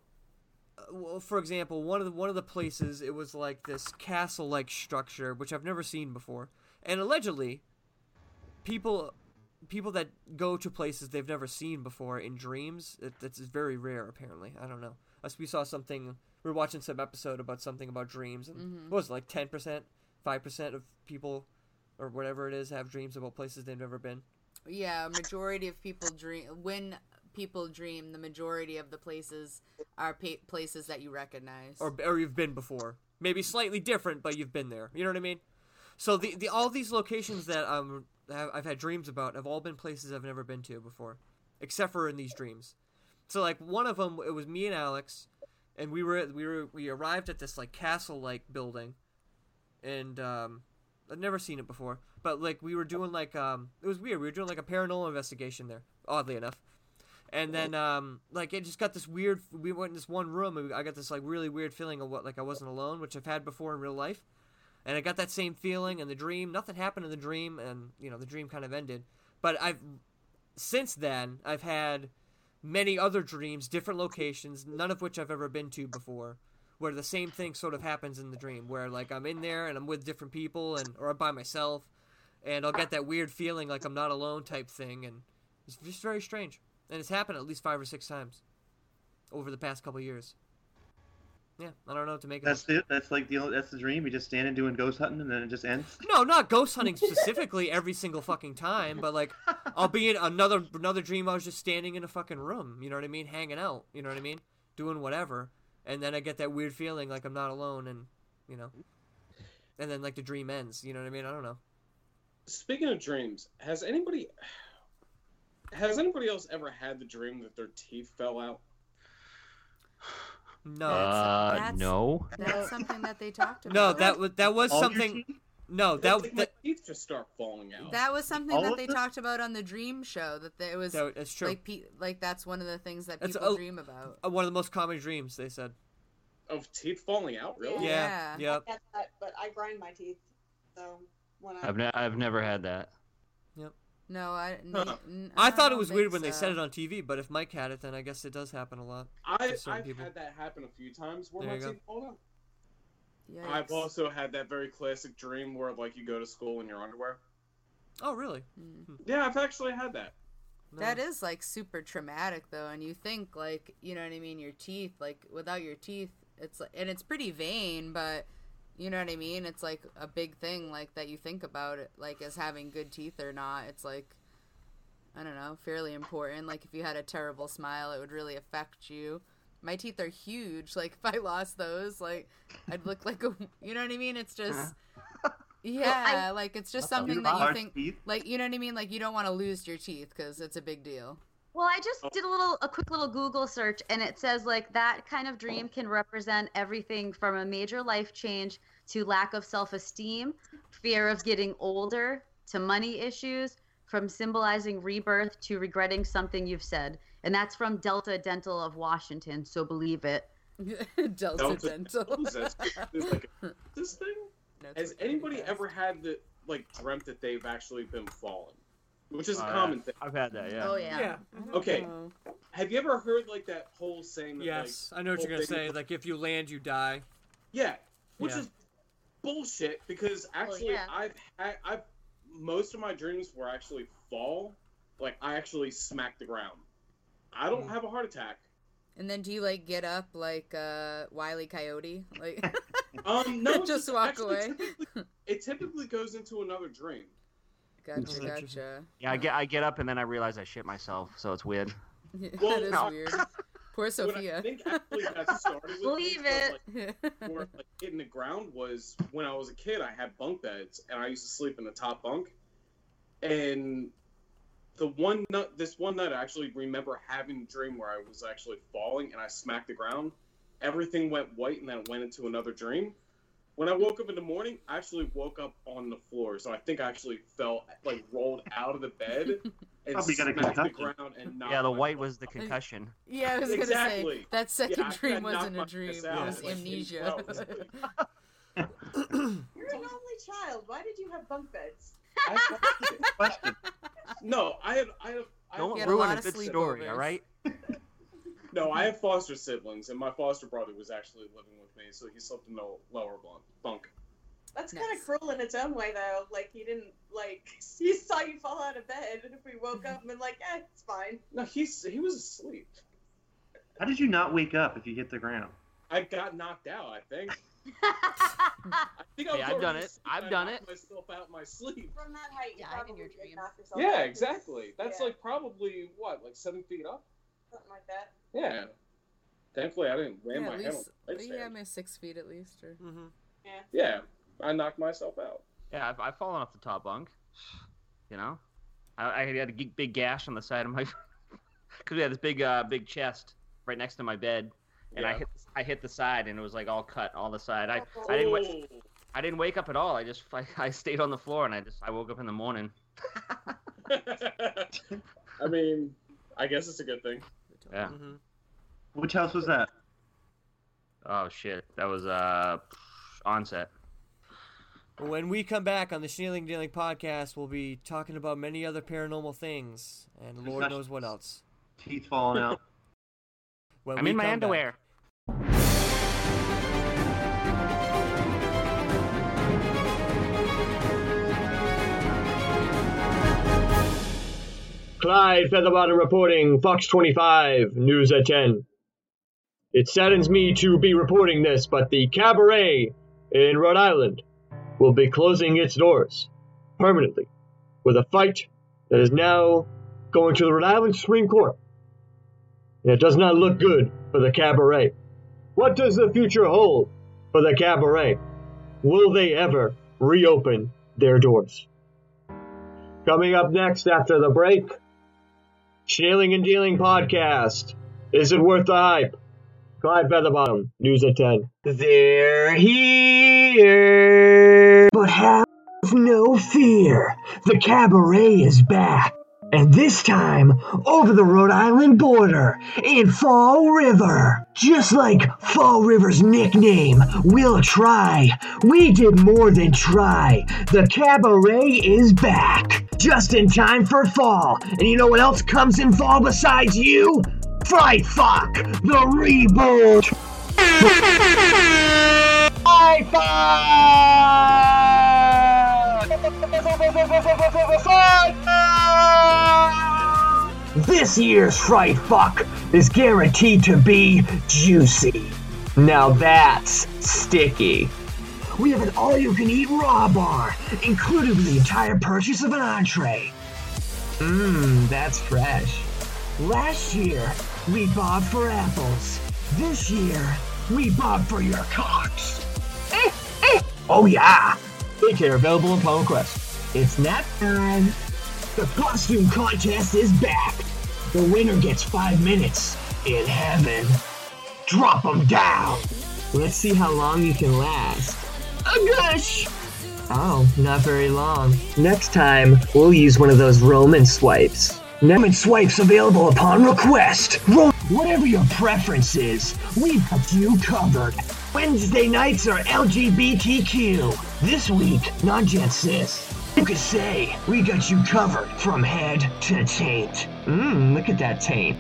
for example, one of the places, it was this castle-like structure, which I've never seen before. And allegedly, people that go to places they've never seen before in dreams, that's very rare, apparently. I don't know. We saw something, we were watching some episode about something about dreams, and what was it, 10%, 5% of people, or whatever it is, have dreams about places they've never been? Yeah, majority of people dream, when people dream, the majority of the places are places that you recognize. Or you've been before. Maybe slightly different, but you've been there. You know what I mean? So the all these locations that I've had dreams about have all been places I've never been to before, except for in these dreams. So one of them, it was me and Alex, and we arrived at this castle-like building, and I'd never seen it before. But we were doing it was weird. We were doing a paranormal investigation there, oddly enough. And then it just got this weird. We went in this one room, and I got this really weird feeling of I wasn't alone, which I've had before in real life. And I got that same feeling in the dream. Nothing happened in the dream, and, the dream kind of ended. But since then, I've had many other dreams, different locations, none of which I've ever been to before, where the same thing sort of happens in the dream, where, I'm in there, and I'm with different people, or I'm by myself, and I'll get that weird feeling I'm not alone type thing, and it's just very strange. And it's happened at least 5 or 6 times over the past couple years. Yeah, I don't know what to make of it. That's the dream. You just stand and doing ghost hunting, and then it just ends. No, not ghost hunting specifically every single fucking time, but like, I'll be in another dream. I was just standing in a fucking room. You know what I mean? Hanging out. You know what I mean? Doing whatever, and then I get that weird feeling like I'm not alone, and you know, and then like the dream ends. You know what I mean? I don't know. Speaking of dreams, has anybody else ever had the dream that their teeth fell out? No, no. That's something that they talked about. No, that was all something. No, that teeth just start falling out. That was something that they talked about on the Dream Show. That's true. Like that's one of the things that people dream about. One of the most common dreams, they said. Of teeth falling out, really? Yeah. Yeah. I get that, but I grind my teeth, so when I've never had that. Yep. No, I thought it was weird when they said it on TV, but if Mike had it, then I guess it does happen a lot. I've had that happen a few times where my teeth fall out. Yikes. I've also had that very classic dream where, like, you go to school in your underwear. Oh, really? Mm-hmm. Yeah, I've actually had that. No. That is, like, super traumatic, though, and you think, like, you know what I mean, your teeth, like, without your teeth, it's like, and it's pretty vain, but... You know what I mean? It's like a big thing, like that you think about it, like as having good teeth or not. It's like, I don't know, fairly important. Like if you had a terrible smile, it would really affect you. My teeth are huge. Like if I lost those, like I'd look like a, you know what I mean? It's just, yeah, like it's just something that you think, like, you know what I mean? Like you don't want to lose your teeth because it's a big deal. Well, I just did a quick little Google search, and it says like that kind of dream can represent everything from a major life change to lack of self-esteem, fear of getting older, to money issues, from symbolizing rebirth to regretting something you've said. And that's from Delta Dental of Washington, so believe it. Delta Dental. This thing? No, has anybody ever had the like dreamt that they've actually been fallen? Which is a common thing. I've had that, yeah. Oh, yeah. Okay. Know. Have you ever heard, like, that whole saying? That, yes, like, I know what you're going to say. Like, if you land, you die. Yeah. Which is bullshit, because actually I've most of my dreams were actually fall. Like, I actually smack the ground. I don't have a heart attack. And then do you, like, get up like Wile E. Coyote? Like, no. Just walk away? It typically goes into another dream. Gotcha. Yeah, I get up and then I realize I shit myself, so it's weird. Well, that is weird. Poor Sophia. I think actually got started with believe it. Where, like, hitting the ground was when I was a kid. I had bunk beds and I used to sleep in the top bunk. And this one night, I actually remember having a dream where I was actually falling and I smacked the ground. Everything went white and then went into another dream. When I woke up in the morning, I actually woke up on the floor, so I think I actually fell, like, rolled out of the bed and smacked the ground and knocked. Yeah, the white was the concussion. Yeah, I was going to say, that second dream wasn't a dream, it was amnesia. You're an only child. Why did you have bunk beds? No, I had don't ruin a good story, all right? No, I have foster siblings, and my foster brother was actually living with me, so he slept in the lower bunk. That's kind of cruel in its own way, though. Like, he didn't, like, he saw you fall out of bed, and if we woke up and been like, it's fine. No, he was asleep. How did you not wake up if you hit the ground? I got knocked out, I think. I've done it. I knocked myself out in my sleep. From that height, you probably did knock yourself out. Yeah, exactly. That's, like, probably, like 7 feet up? Something like that. Yeah. Thankfully, I didn't land my head on the nightstand. Yeah, I missed 6 feet at least. Or... Mm-hmm. Yeah. I knocked myself out. Yeah, I've fallen off the top bunk. You know? I had a big gash on the side of my... Because we had this big chest right next to my bed. And I hit the side, and it was, like, all cut, all the side. I didn't wake up at all. I just I stayed on the floor, and I woke up in the morning. I mean, I guess it's a good thing. Yeah. Mm-hmm. Which house was that? Oh, shit. That was Onset. When we come back on the Snealing Dealing podcast, we'll be talking about many other paranormal things. And there's Lord knows what else. Teeth falling out. I'm in my underwear. Clyde Featherbottom reporting, Fox 25, News at 10. It saddens me to be reporting this, but the cabaret in Rhode Island will be closing its doors permanently with a fight that is now going to the Rhode Island Supreme Court. And it does not look good for the cabaret. What does the future hold for the cabaret? Will they ever reopen their doors? Coming up next after the break, Snealing and Dealing Podcast. Is it worth the hype? Clyde Featherbottom, news at 10. They're here. But have no fear. The cabaret is back. And this time, over the Rhode Island border, in Fall River. Just like Fall River's nickname, we'll try. We did more than try. The cabaret is back. Just in time for fall. And you know what else comes in fall besides you? Fright Fuck, the reboot. Fright Fuck! This year's Fright Fuck is guaranteed to be juicy. Now that's sticky. We have an all-you-can-eat raw bar, including the entire purchase of an entree. Mmm, that's fresh. Last year, we bobbed for apples. This year, we bobbed for your cocks. Eh, eh. Oh yeah! Daycare available in Palm Quest. It's nap time. The costume contest is back. The winner gets 5 minutes in heaven. Drop them down. Let's see how long you can last. Oh gosh! Oh, not very long. Next time, we'll use one of those Roman swipes. Name and swipes available upon request. Whatever your preference is, we've got you covered. Wednesday nights are LGBTQ. This week, non-gen cis. You could say we got you covered from head to taint. Mmm, look at that taint.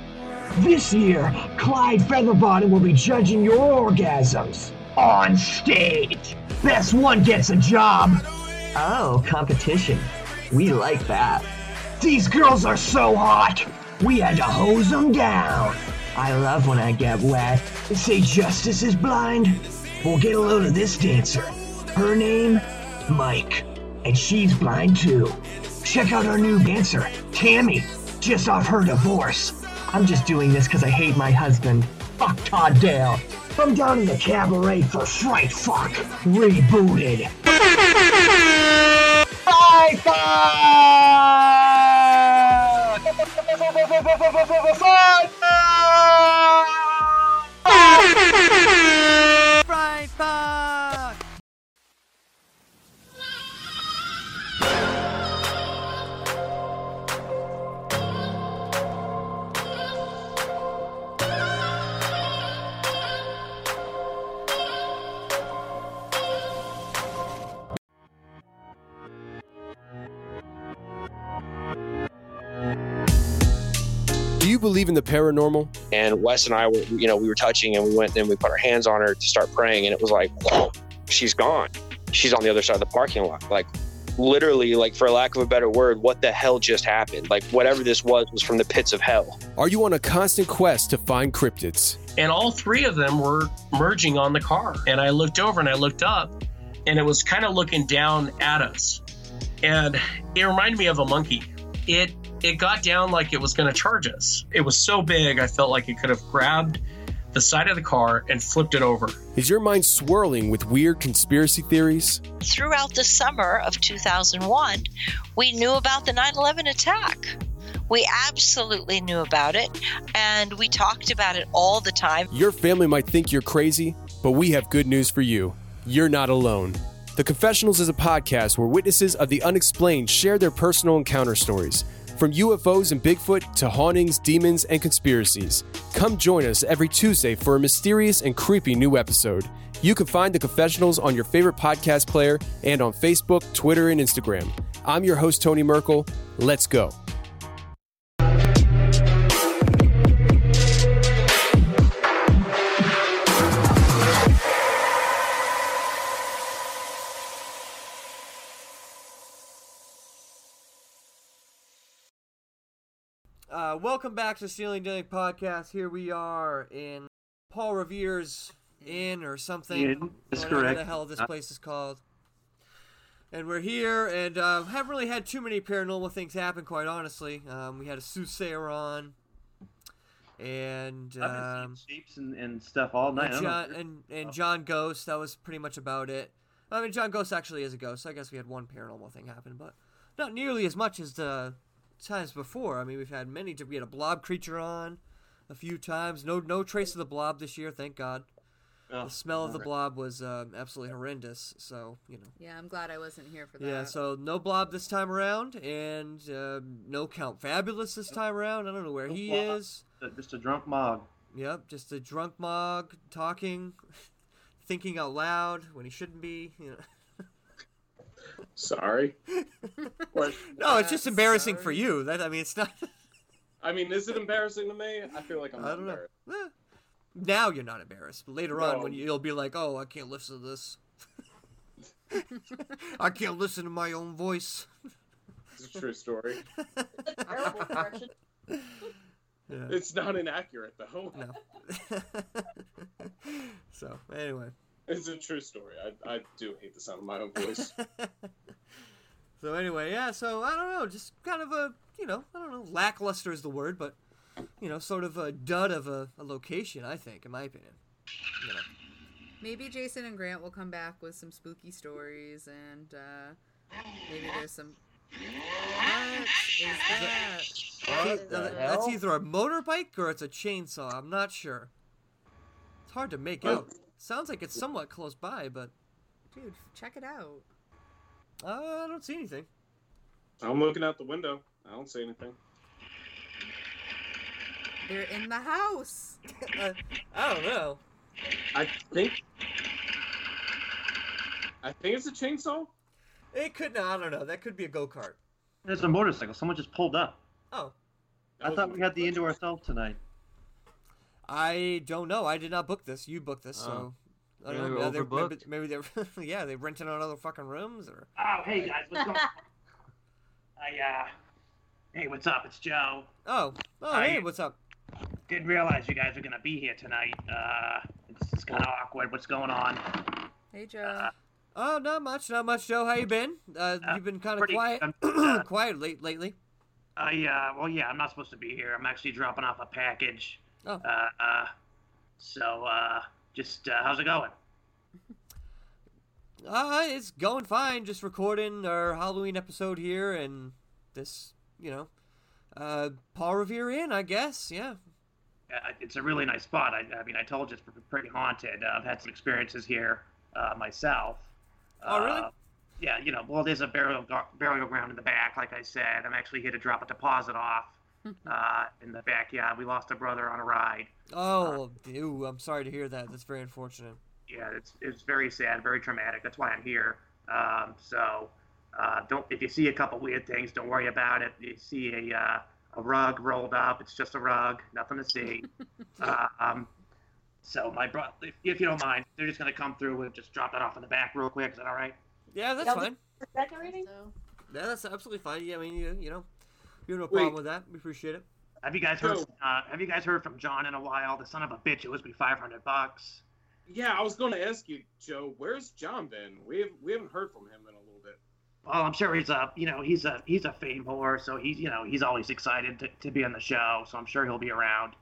This year, Clyde Featherbottom will be judging your orgasms on stage. Best one gets a job. Oh, competition. We like that. These girls are so hot, we had to hose them down. I love when I get wet. They say justice is blind. We'll get a load of this dancer. Her name, Mike, and she's blind too. Check out our new dancer, Tammy, just off her divorce. I'm just doing this because I hate my husband. Fuck Todd Dale. I'm down in the cabaret for Fright Fuck Rebooted. Fright Fuck! Fright Fuck! Believe in the paranormal? And Wes and I were, you know, we were touching and we went and we put our hands on her to start praying, and it was like, whoa, she's gone. She's on the other side of the parking lot. Like, literally, like, for lack of a better word, what the hell just happened? Like, whatever this was from the pits of hell. Are you on a constant quest to find cryptids? And all three of them were merging on the car. And I looked over and I looked up, and it was kind of looking down at us. And it reminded me of a monkey. It got down like it was going to charge us. It was so big, I felt like it could have grabbed the side of the car and flipped it over. Is your mind swirling with weird conspiracy theories? Throughout the summer of 2001, we knew about the 9/11 attack. We absolutely knew about it, and we talked about it all the time. Your family might think you're crazy, but we have good news for you. You're not alone. The Confessionals is a podcast where witnesses of the unexplained share their personal encounter stories. From UFOs and Bigfoot to hauntings, demons, and conspiracies. Come join us every Tuesday for a mysterious and creepy new episode. You can find The Confessionals on your favorite podcast player and on Facebook, Twitter, and Instagram. I'm your host, Tony Merkel. Let's go. Welcome back to Snealing and Dealing Podcast. Here we are in Paul Revere's Inn or something. Inn is correct. Whatever the hell this place is called. And we're here, and haven't really had too many paranormal things happen, quite honestly. We had a soothsayer on, and I've been seeing shapes and stuff all night. And John Ghost, that was pretty much about it. I mean, John Ghost actually is a ghost, so I guess we had one paranormal thing happen, but not nearly as much as the times before. I mean, we've had many. We had a blob creature on a few times. No trace of the blob this year, thank God. The smell of the blob was absolutely horrendous, so, you know. Yeah, I'm glad I wasn't here for that. Yeah, so no blob this time around, and no Count Fabulous this time around. I don't know where he is. Just a drunk Mog. Yep, just a drunk Mog talking, thinking out loud when he shouldn't be. You know. Sorry. No, it's just embarrassing for you. That it's not... I mean, is it embarrassing to me? I feel like I'm not embarrassed. Know. Now you're not embarrassed. Later on, when you'll be like, "Oh, I can't listen to this. I can't listen to my own voice." It's a true story. That's a terrible correction. Yeah. It's not inaccurate though. No. So anyway, it's a true story. I do hate the sound of my own voice. So anyway, yeah. So I don't know. Just kind of a lackluster is the word, but. You know, sort of a dud of a location, I think, in my opinion. You know. Maybe Jason and Grant will come back with some spooky stories, and maybe there's some... What is that? That's either a motorbike or it's a chainsaw. I'm not sure. It's hard to make out. Sounds like it's somewhat close by, but... Dude, check it out. I don't see anything. I'm looking out the window. I don't see anything. They're in the house. I don't know. I think it's a chainsaw. It could not. I don't know. That could be a go-kart. There's a motorcycle. Someone just pulled up. Oh. I thought we had the inn to ourselves tonight. I don't know. I did not book this. You booked this, so. I don't know. They're overbooked. Maybe they're. Yeah, they're renting out other fucking rooms or. Oh, hey guys, what's going on? Hey, what's up? It's Joe. Oh, hey, what's up? Didn't realize you guys were gonna be here tonight. It's kind of awkward. What's going on? Hey, Joe. Oh, not much, Joe. How you been? You've been kind of quiet, lately. Well, I'm not supposed to be here. I'm actually dropping off a package. Oh. So, how's it going? It's going fine. Just recording our Halloween episode here, and this, Paul Revere Inn, I guess. Yeah. It's a really nice spot. I mean, I told you it's pretty haunted. I've had some experiences here myself. Oh, really? Yeah, there's a burial ground in the back, like I said. I'm actually here to drop a deposit off in the backyard. We lost a brother on a ride. Oh, I'm sorry to hear that. That's very unfortunate. Yeah, it's very sad, very traumatic. That's why I'm here. If you see a couple weird things, don't worry about it. You see a rug rolled up, it's just a rug, nothing to see. So my brother, if you don't mind, they're just gonna come through and just drop that off in the back real quick. Is that all right? Yeah, that's fine. Decorating? So. Yeah, that's absolutely fine. Yeah, I mean, you have no problem with that. We appreciate it. Have you guys heard from John in a while? The son of a bitch, it was me $500. Yeah, I was gonna ask you, Joe. Where's John been? We haven't heard from him in a little bit. Well, I'm sure he's a fame whore, so he's always excited to be on the show. So I'm sure he'll be around,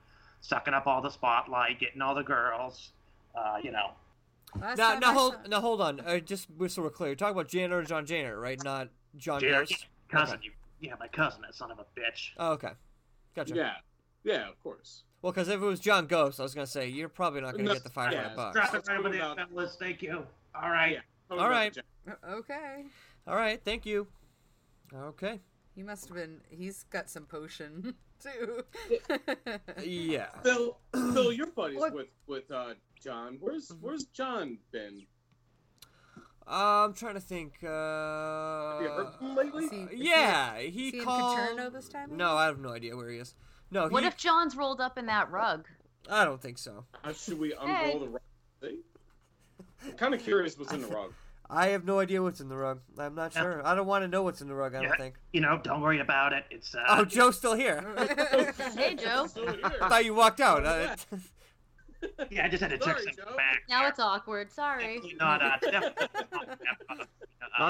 sucking up all the spotlight, getting all the girls, Now hold on. Just so we're clear, you're talking about Janet or John Janet, right? Not John Janet. Cousin, okay. My cousin, that son of a bitch. Oh, okay, gotcha. Yeah, of course. Well, because if it was John Ghost, I was gonna say you're probably not gonna get the $500. Drop it right with that, fellas. Thank you. All right. Yeah, all right. Okay. All right, thank you. Okay. He must have been... He's got some potion, too. Yeah. So your buddies with John. Where's John been? I'm trying to think. Have you heard from him lately? He called... Is he in Paterno this time? No, I have no idea where he is. No. What if John's rolled up in that rug? I don't think so. Should we unroll the rug? See? I'm kind of curious what's in the rug. I have no idea what's in the rug. I'm not sure. I don't want to know what's in the rug, I don't think. Don't worry about it. It's Joe's still here. Hey, Joe. I thought you walked out. Yeah, I just had to check something back. Now it's awkward. Sorry. Not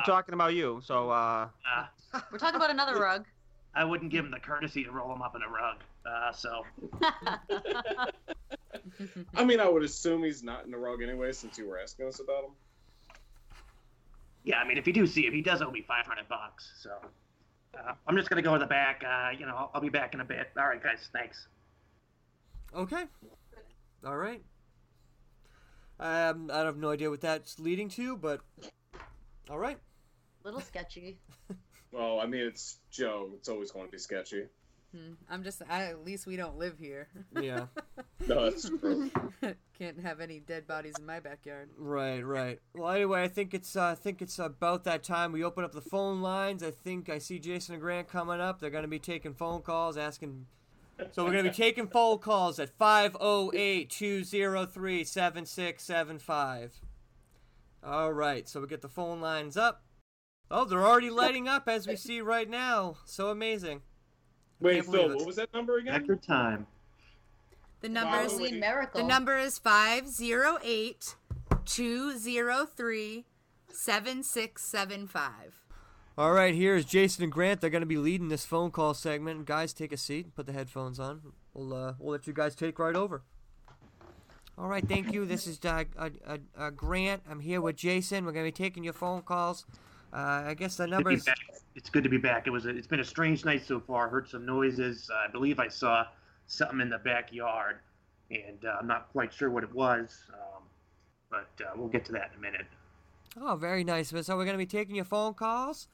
talking about you, so... We're talking about another rug. I wouldn't give him the courtesy to roll him up in a rug, so... I mean, I would assume he's not in a rug anyway, since you were asking us about him. Yeah, I mean, if you do see him, he does owe me $500, so... I'm just going to go in the back. I'll be back in a bit. All right, guys, thanks. Okay. All right. I have no idea what that's leading to, but all right. A little sketchy. Well, I mean, it's Joe. It's always going to be sketchy. At least we don't live here. Yeah. No, that's true. Can't have any dead bodies in my backyard. Right. Well, anyway, I think it's about that time we open up the phone lines. I think I see Jason and Grant coming up. They're going to be taking phone calls, asking. So we're going to be taking phone calls at 508-203-7675. All right, so we get the phone lines up. Oh, they're already lighting up as we see right now. So amazing. Wait, Phil, what was that number again? Record time. The number is a miracle. The number is 508-203-7675. All right, here's Jason and Grant. They're going to be leading this phone call segment. Guys, take a seat. Put the headphones on. We'll let you guys take right over. All right, thank you. This is Grant. I'm here with Jason. We're going to be taking your phone calls. I guess the number is... It's good to be back. It's been a strange night so far. I heard some noises. I believe I saw something in the backyard, and I'm not quite sure what it was, but we'll get to that in a minute. Oh, very nice. So we're going to be taking your phone calls.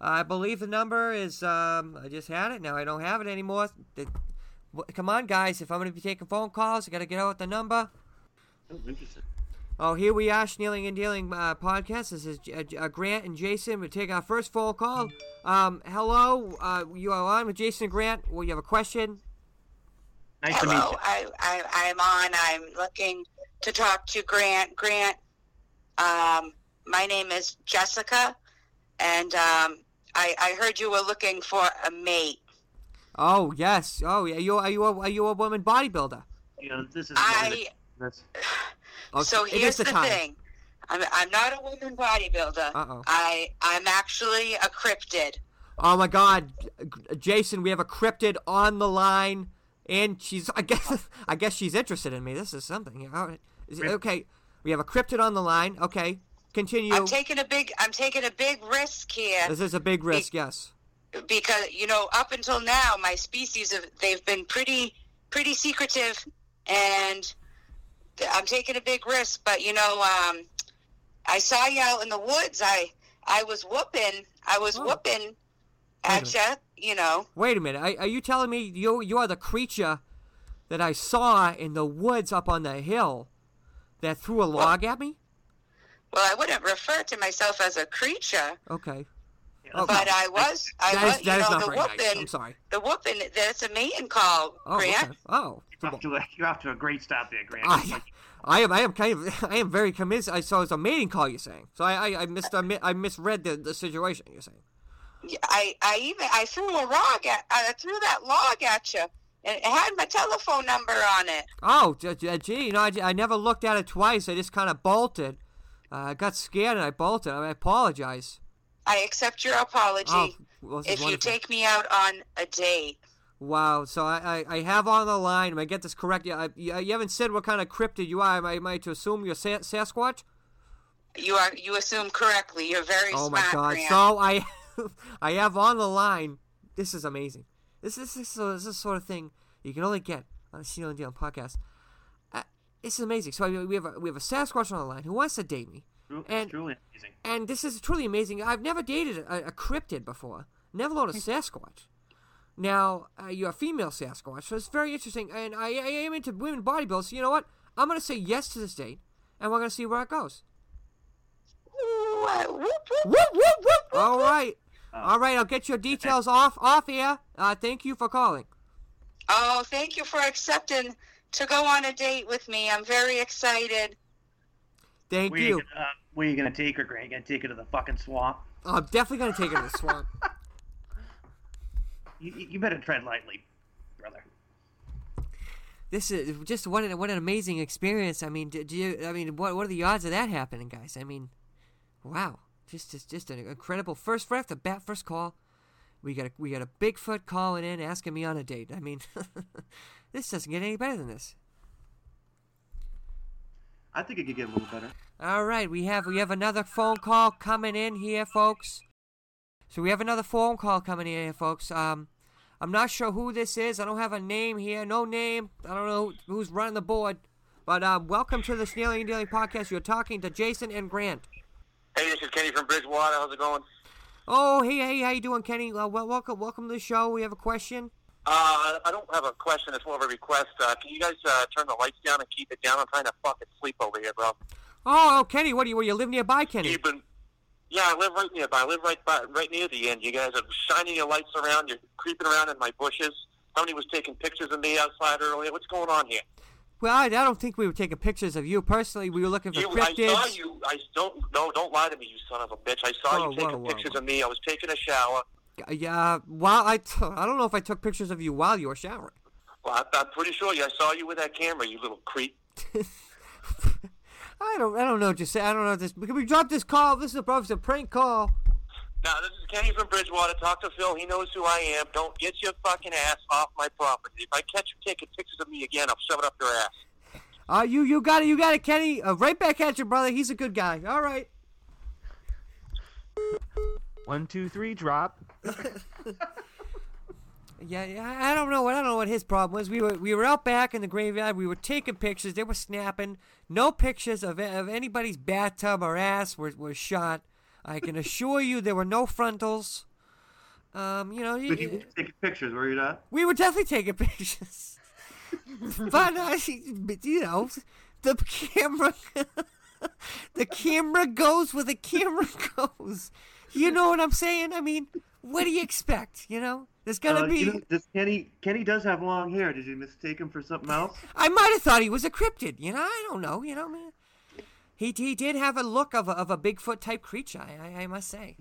I believe the number is, I just had it. Now I don't have it anymore. Come on, guys. If I'm going to be taking phone calls, I got to get out the number. Oh, interesting. Oh, here we are, Snealing and Dealing podcast. This is Grant and Jason. We take our first phone call. Hello, you are on with Jason and Grant. Well, you have a question. Nice to meet you. Hello, I'm on. I'm looking to talk to Grant. Grant, my name is Jessica, and I heard you were looking for a mate. Oh yes. Oh yeah. Are you a woman bodybuilder? This is. Okay. So here's the thing. I'm not a woman bodybuilder. Uh-oh. I'm actually a cryptid. Oh, my God. Jason, we have a cryptid on the line, and she's I guess she's interested in me. This is something. Okay, we have a cryptid on the line. Okay, continue. I'm taking a big risk here. This is a big risk, yes. Because, up until now, my species, they've been pretty secretive, and... I'm taking a big risk, but, I saw you out in the woods. I was whooping at you, Wait a minute. Are you telling me you are the creature that I saw in the woods up on the hill that threw a log at me? Well, I wouldn't refer to myself as a creature. Okay. But the whooping. I'm sorry. The whooping, that's a mating call, Grant. Okay. Oh, you're off to a great stop there, Grant. I am very convinced. So it's a mating call, you're saying. So I misread the situation, you're saying. I threw a log at, I threw that log at you, and it had my telephone number on it. Oh, gee, I never looked at it twice. I just kind of bolted. I got scared and I bolted. I apologize. I accept your apology if you take me out on a date. Wow. So I have on the line. Am I get this correct? You haven't said what kind of cryptid you are. Am I to assume you're Sasquatch? You assume correctly. You're very smart, Grant. Oh, my God. Grant. So I have on the line. This is amazing. This is the sort of thing you can only get on a Sneal and Deal podcast. It's amazing. So we have a Sasquatch on the line who wants to date me. And, truly amazing. And this is truly amazing. I've never dated a cryptid before, never alone a Sasquatch. Now, you're a female Sasquatch, so it's very interesting. And I am into women bodybuilders, so you know what? I'm going to say yes to this date, and we're going to see where it goes. Whoop, whoop, whoop. All right, I'll get your details off here. Thank you for calling. Oh, thank you for accepting to go on a date with me. I'm very excited. Thank you. Where are you going to take her, Grant? You going to take her to the fucking swamp? Oh, I'm definitely going to take her to the swamp. You better tread lightly, brother. This is just what an amazing experience. I mean, what are the odds of that happening, guys? I mean, wow, just an incredible first right off the bat, first call. We got a Bigfoot calling in asking me on a date. I mean, this doesn't get any better than this. I think it could get a little better. All right, we have another phone call coming in here, folks. I'm not sure who this is. I don't have a name here. No name. I don't know who's running the board. But welcome to the Snealing and Dealing Podcast. You're talking to Jason and Grant. Hey, this is Kenny from Bridgewater. How's it going? Oh, hey, how you doing, Kenny? Welcome to the show. We have a question. I don't have a question. It's more of a request. Can you guys turn the lights down and keep it down? I'm trying to fucking sleep over here, bro. Oh, Kenny, where you live nearby, Kenny? Yeah, I live right nearby. I live right near the end. You guys are shining your lights around. You're creeping around in my bushes. Somebody was taking pictures of me outside earlier. What's going on here? Well, I don't think we were taking pictures of you personally. We were looking for cryptids. I saw you. Don't lie to me, you son of a bitch. I saw you taking pictures of me. I was taking a shower. Yeah, while I don't know if I took pictures of you while you were showering. Well, I'm pretty sure I saw you with that camera, you little creep. I don't know. Just say I don't know. This can we drop this call? This is a prank call. Now this is Kenny from Bridgewater. Talk to Phill. He knows who I am. Don't get your fucking ass off my property. If I catch you taking pictures of me again, I'll shove it up your ass. You got it, Kenny. Right back at you, brother. He's a good guy. All right. 1, 2, 3, drop. Yeah, I don't know what his problem was. We were out back in the graveyard. We were taking pictures. They were snapping. No pictures of anybody's bathtub or ass were shot. I can assure you there were no frontals. But you were taking pictures, were you not? We were definitely taking pictures. but the camera, goes where the camera goes. You know what I'm saying? I mean, what do you expect? You know. There's gonna be. This Kenny does have long hair. Did you mistake him for something else? I might have thought he was a cryptid. I don't know. Man, he did have a look of a Bigfoot type creature. I must say.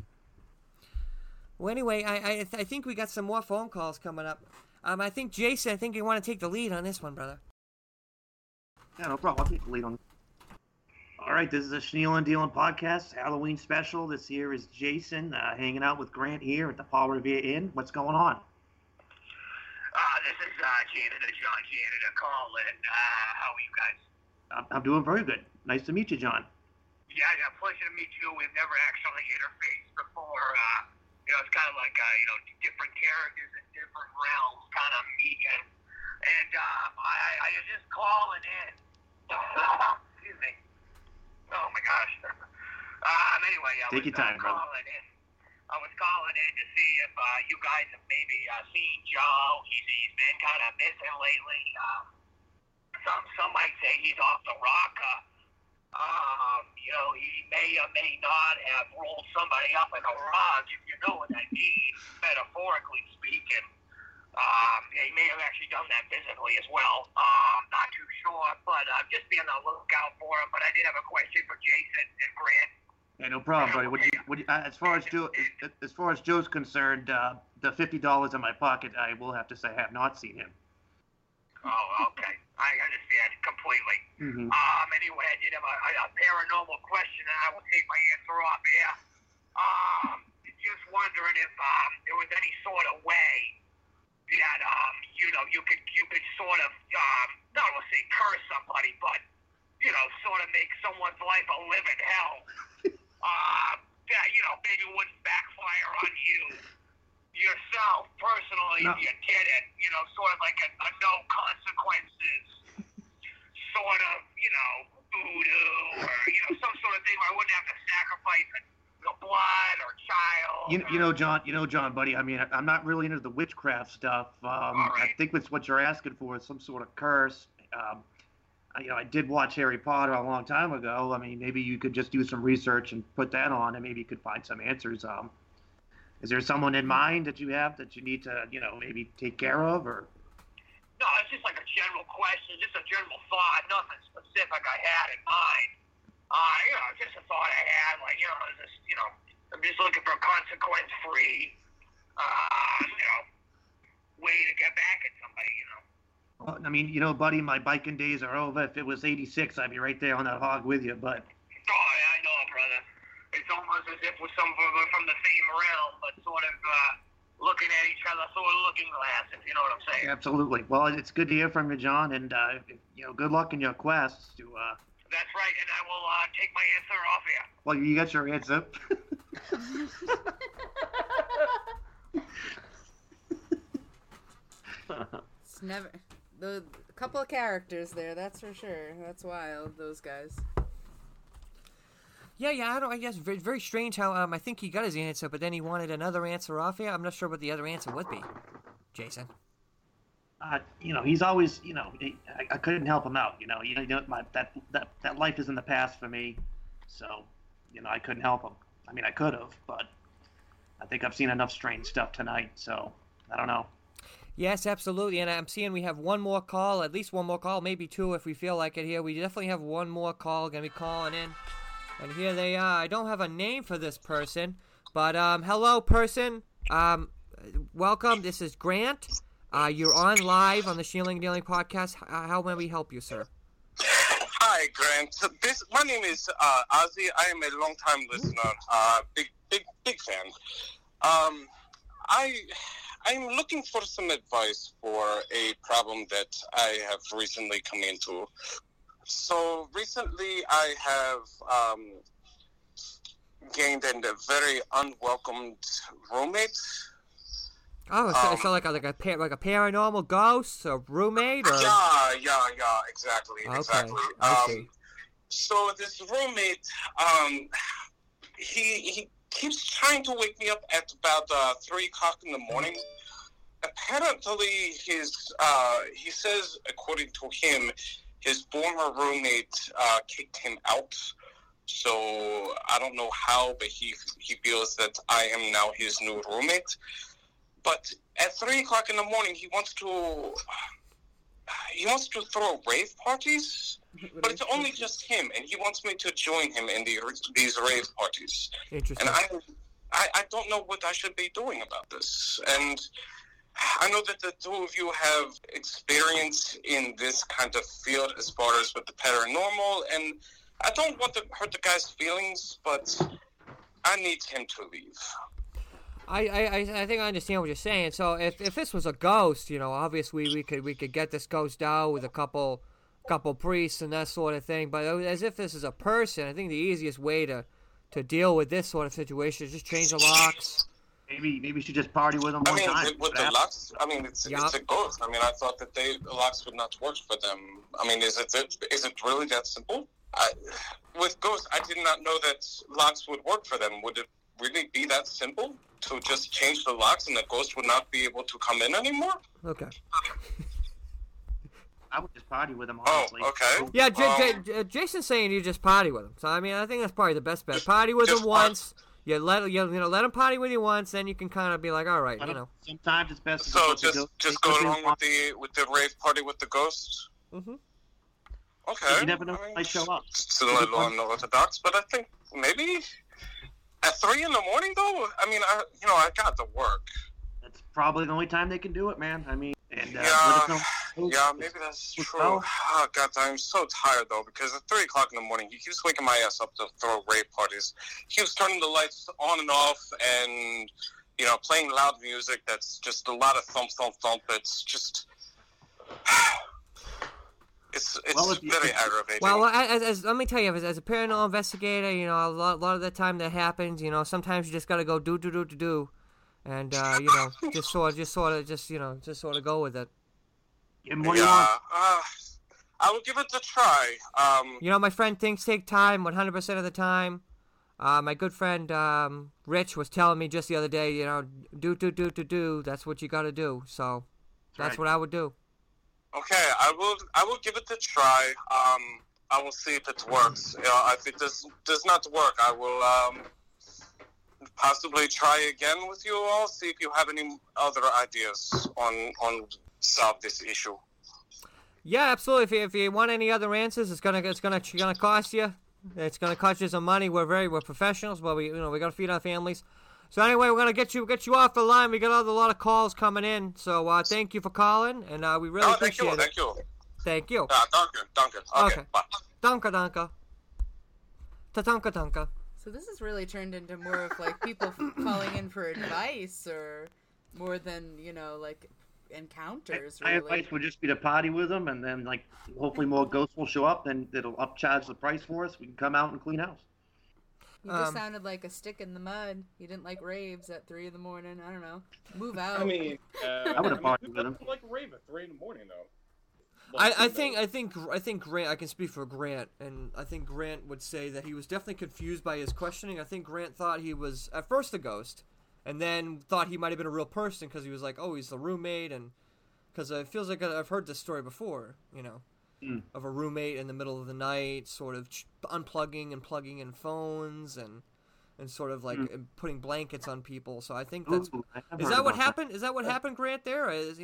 Well, anyway, I think we got some more phone calls coming up. I think Jason, you want to take the lead on this one, brother. Yeah, no problem. I'll take the lead on this. All right, this is a Snealin' Dealin' Podcast, Halloween special. This here is Jason hanging out with Grant here at the Paul Revere Inn. What's going on? This is John Janitor calling. How are you guys? I'm doing very good. Nice to meet you, John. Yeah, pleasure to meet you. We've never actually interfaced before. It's kind of like, different characters in different realms kind of meeting. And I was just calling in. Excuse me. Oh my gosh. Anyway, I was calling in to see if you guys have maybe seen Joe. He's been kind of missing lately. Some might say he's off the rocker. He may or may not have rolled somebody up in a rug, if you know what I mean, metaphorically speaking. He may have actually done that physically as well. Not too sure, but I'm just being on the lookout for him. But I did have a question for Jason and Grant. Hey, no problem, buddy. As far as Joe's concerned, the $50 in my pocket, I will have to say I have not seen him. Oh, okay. I understand completely. Mm-hmm. Anyway, I did have a paranormal question, and I will take my answer off here. Just wondering if there was any sort of way that, you could sort of, not to say curse somebody, but, sort of make someone's life a living hell. That, maybe it wouldn't backfire on you, yourself, personally, if you did it, sort of like a no consequences, sort of, voodoo, or, some sort of thing where I wouldn't have to sacrifice blood or child. John, buddy, I mean, I'm not really into the witchcraft stuff. Right. I think that's what you're asking for is some sort of curse. I did watch Harry Potter a long time ago. I mean, maybe you could just do some research and put that on, and maybe you could find some answers. Is there someone in mind that you have that you need to, maybe take care of? Or no, it's just like a general question, just a general thought, nothing specific I had in mind. Just a thought I had, I'm just looking for a consequence-free, way to get back at somebody, I mean, you know, buddy, my biking days are over. If it was 86, I'd be right there on that hog with you, but... Oh, yeah, I know, brother. It's almost as if we're from the same realm, but sort of looking at each other through a looking glass, if you know what I'm saying. Absolutely. Well, it's good to hear from you, John, and, you know, good luck in your quests to... That's right, and I will take my answer off here. Well, you got your answer. It's never... The couple of characters there, that's for sure. That's wild, those guys. Yeah, I guess very strange how I think he got his answer, but then he wanted another answer off here. I'm not sure what the other answer would be, Jason. You know, he's always, you know, I couldn't help him out. You know that life is in the past for me, so, you know, I couldn't help him. I mean, I could have, but I think I've seen enough strange stuff tonight, so I don't know. Yes, absolutely, and I'm seeing we have one more call, at least one more call, maybe two if we feel like it here. We definitely have one more call going to be calling in, and here they are. I don't have a name for this person, but hello, person. Welcome. This is Grant. You're on live on the Snealing and Dealing podcast. How may we help you, sir? Hi, Grant. My name is Ozzy. I am a long-time listener, big fan. I'm looking for some advice for a problem that I have recently come into. So recently I have gained a very unwelcomed roommate. Oh, so like a paranormal ghost, a roommate? Or... Yeah, exactly. Okay, so this roommate, he keeps trying to wake me up at about 3 o'clock in the morning. Apparently, he says, according to him, his former roommate kicked him out. So I don't know how, but he feels that I am now his new roommate. But at 3 o'clock in the morning, he wants to throw rave parties, but it's only just him, and he wants me to join him in these rave parties. Interesting. And I don't know what I should be doing about this. And I know that the two of you have experience in this kind of field as far as with the paranormal, and I don't want to hurt the guy's feelings, but I need him to leave. I think I understand what you're saying. So if this was a ghost, you know, obviously we could get this ghost out with a couple priests and that sort of thing. But as if this is a person, I think the easiest way to deal with this sort of situation is just change the locks. Maybe you should just party with them one time. With the locks, I mean, it's a ghost. I mean, I thought that the locks would not work for them. I mean, is it really that simple? With ghosts, I did not know that locks would work for them. Would it really be that simple to just change the locks and the ghost would not be able to come in anymore? Okay. I would just party with him, honestly. Oh, okay. Yeah, Jason's saying you just party with him. So, I mean, I think that's probably the best bet. Party with him once. You let him party with you once, then you can kind of be like, all right, you know. Sometimes it's best. So just go along with the rave party with the ghosts? Mm-hmm. Okay. You never know when they show up. Still a little unorthodox, but I think maybe... At 3 in the morning, though? I mean, I got to work. That's probably the only time they can do it, man. I mean, and... maybe that's true. Oh, God, I'm so tired, though, because at 3 o'clock in the morning, he keeps waking my ass up to throw rave parties. He was turning the lights on and off and, you know, playing loud music that's just a lot of thump, thump, thump. It's just... It's very aggravating. Well, let me tell you, as a paranormal investigator, you know, a lot of the time that happens, you know, sometimes you just got to go do, and, you know, just sort of go with it. Yeah, I will give it a try. You know, my friend, things take time, 100% of the time. My good friend, Rich, was telling me just the other day, you know, do, that's what you got to do, so that's what I would do. Okay, I will give it a try. I will see if it works. You know, if it does not work, I will possibly try again with you all. See if you have any other ideas on solve this issue. Yeah, absolutely. If you want any other answers, it's gonna cost you. It's gonna cost you some money. We're professionals, but we got to feed our families. So anyway, we're going to get you off the line. We got a lot of calls coming in. So thank you for calling, and we really appreciate it. Thank you. Danke. Okay. Bye. Danke. Tatanka. So this has really turned into more of like people calling in for advice or more than, like encounters. My advice would just be to party with them, and then like hopefully more ghosts will show up, and it'll upcharge the price for us. We can come out and clean house. You just sounded like a stick in the mud. You didn't like raves at 3 in the morning. I don't know. Move out. I mean, I would have partied with them. Like a rave at 3 in the morning, though. I think Grant. I can speak for Grant, and I think Grant would say that he was definitely confused by his questioning. I think Grant thought he was at first a ghost, and then thought he might have been a real person because he was like, "Oh, he's the roommate," and because it feels like I've heard this story before, of a roommate in the middle of the night, sort of unplugging and plugging in phones and sort of like putting blankets on people. So I think that's happened? Is that what happened, Grant? There is,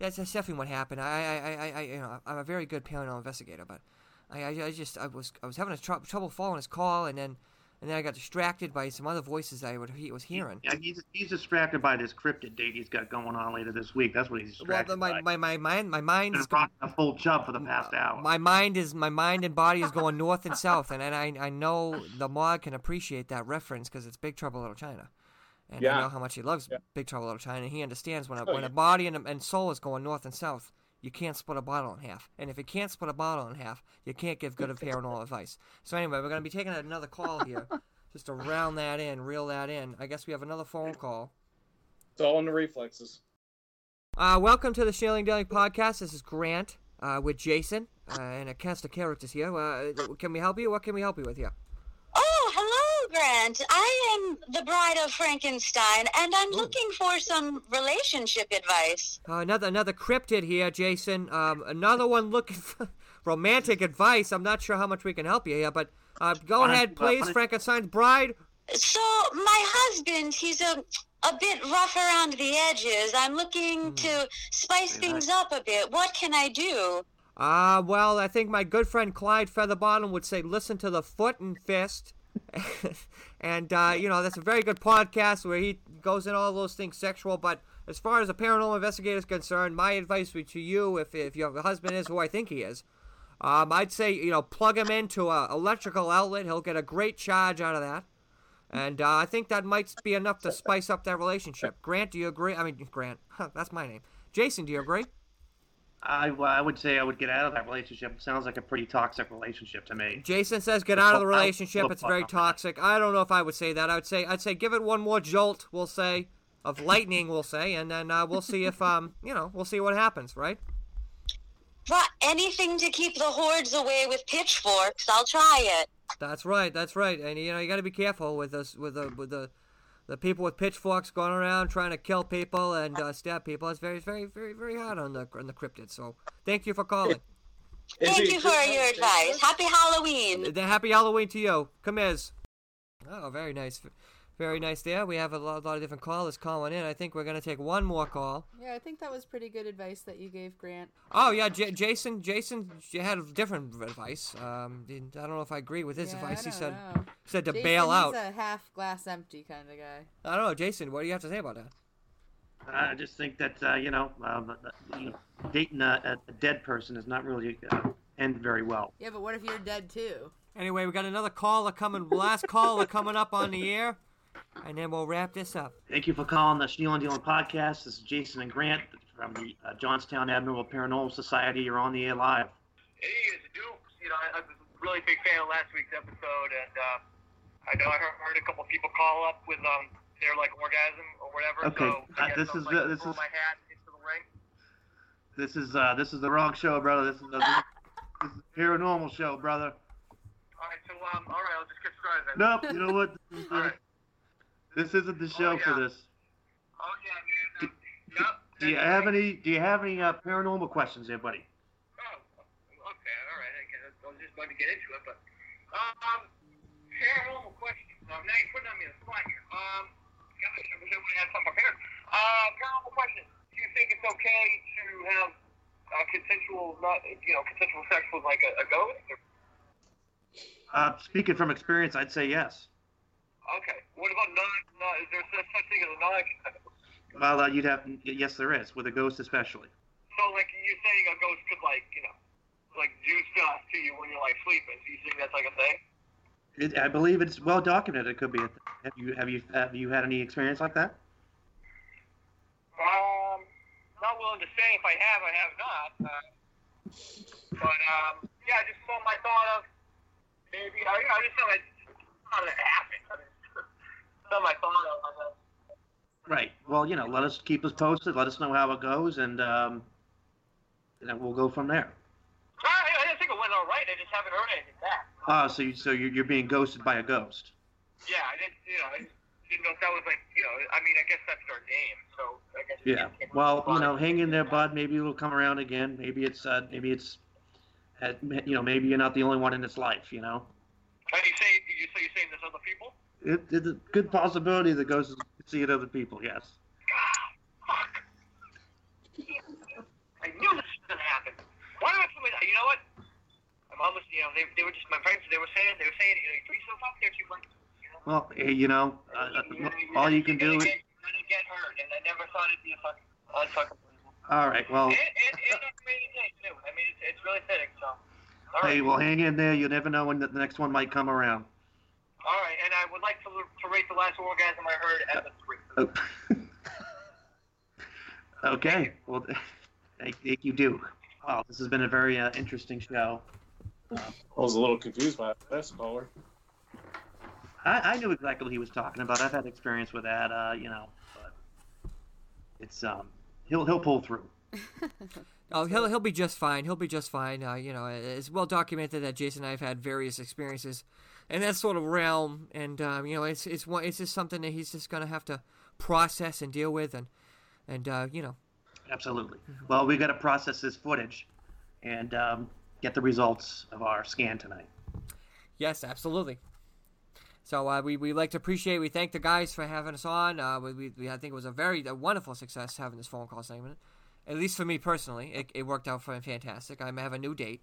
That's definitely what happened. I'm a very good paranormal investigator, but I was having trouble following his call, and then I got distracted by some other voices I was hearing. Yeah, he's distracted by this cryptid date he's got going on later this week. That's what he's distracted by. My mind is going a full chub for the past hour. My mind and body is going north and south, and I know the Mog can appreciate that reference because it's Big Trouble Little China. And I know how much he loves Big Trouble Little China. He understands when a body and soul is going north and south, you can't split a bottle in half. And if you can't split a bottle in half, you can't give good paranormal advice. So anyway, we're going to be taking another call here just to reel that in. I guess we have another phone call. It's all in the reflexes. Welcome to the Snealing Daily Podcast. This is Grant with Jason and a cast of characters here. Can we help you? What can we help you with here? Oh, hello. Grant, I am the Bride of Frankenstein, and I'm looking for some relationship advice. Another cryptid here, Jason. Another one looking for romantic advice. I'm not sure how much we can help you here, but go ahead, please, Frankenstein's Bride. So, my husband, he's a bit rough around the edges. I'm looking to spice things up a bit. What can I do? Well, I think my good friend Clyde Featherbottom would say, listen to the Foot and Fist. And that's a very good podcast where he goes in all those things sexual. But as far as a paranormal investigator is concerned, my advice to you, if your husband is who I think he is, I'd say plug him into an electrical outlet. He'll get a great charge out of that, and I think that might be enough to spice up that relationship. Grant, do you agree? I mean, Grant, that's my name. Jason, do you agree? I would say I would get out of that relationship. It sounds like a pretty toxic relationship to me. Jason says get out of the relationship. It's very toxic. I don't know if I would say that. I'd say give it one more jolt, we'll say, of lightning, we'll say, and then we'll see if, we'll see what happens, right? But anything to keep the hordes away with pitchforks, I'll try it. That's right. And, you got to be careful with this, the people with pitchforks going around trying to kill people and stab people. It's very, very, very, very hard on the cryptid. So thank you for calling. Thank you for your advice. Happy Halloween. Happy Halloween to you. Come here. Oh, very nice. Very nice there. We have a lot of different callers calling in. I think we're going to take one more call. Yeah, I think that was pretty good advice that you gave, Grant. Oh, yeah, Jason had different advice. I don't know if I agree with his advice. He said to bail out. He's a half glass empty kind of guy. I don't know, Jason, what do you have to say about that? I just think that, dating a dead person is not really end very well. Yeah, but what if you're dead, too? Anyway, we got another caller coming, last caller coming up on the air. And then we'll wrap this up. Thank you for calling the Snealing Dealing Podcast. This is Jason and Grant from the Johnstown Admiral Paranormal Society. You're on the air live. Hey, it's Duke. I'm a really big fan of last week's episode, and I know I heard a couple of people call up with their like orgasm or whatever. Okay, so this is my hat into the ring. This is the wrong show, brother. This is a paranormal show, brother. All right, so all right, I'll just get started then. Nope, you know what? All right. This isn't the show for this. Oh yeah, man. Do you have any paranormal questions, there, buddy? Oh, okay, all right. I was just about to get into it, but paranormal questions. Now you're putting on me on the spot here. Gosh, I wish I would have had something prepared. Paranormal questions. Do you think it's okay to have consensual sex with like a ghost? Speaking from experience, I'd say yes. Okay. What about non? Is there such thing as a non-ghost? Well, you'd have. Yes, there is, with a ghost especially. So, like, you're saying a ghost could, like, you know, like, do stuff to you when you're, like, sleeping. Do you think that's, like, a thing? I believe it's well documented. It could be a thing. Have you had any experience like that? Not willing to say if I have. I have not. But yeah, I just thought of maybe. I just thought it happened. Something I thought of. Right. Well, you know, let us keep us posted. Let us know how it goes, and we'll go from there. I didn't think it went all right. I just haven't heard anything back. So you're being ghosted by a ghost. Yeah, I didn't know if that was, like, you know, I mean, I guess that's their name, so I guess. Yeah. Well, you know, hang in there, bud. Maybe it'll come around again. Maybe you're not the only one in its life, you know. You're saying there's other people? It's a good possibility that ghosts see it other people. Yes. God, fuck. I knew this was gonna happen. Why not? You know what? My mom was, you know, they were just, my parents, they were saying, you know, you're so fucked there, she's like, you know. Well, you know, all you can do is. I didn't get hurt, and I never thought it'd be a fucking. All right, well. And I made a day, too. I mean, it's really fitting, so. All right. Hey, well, hang in there. You never know when the next one might come around. All right, and I would like to rate the last orgasm I heard as a 3. Oh. Okay, well, thank you, Duke. Wow, this has been a very interesting show. I was a little confused by this caller. I knew exactly what he was talking about. I've had experience with that, you know. But it's he'll pull through. Oh, he'll be just fine. He'll be just fine. You know, it's well documented that Jason and I have had various experiences in that sort of realm, and you know, it's just something that he's just gonna have to process and deal with, and you know. Absolutely. Well, we've got to process this footage and get the results of our scan tonight. Yes, absolutely. So we like to appreciate, we thank the guys for having us on. I think it was a wonderful success having this phone call segment. At least for me personally, it worked out fantastic. I have a new date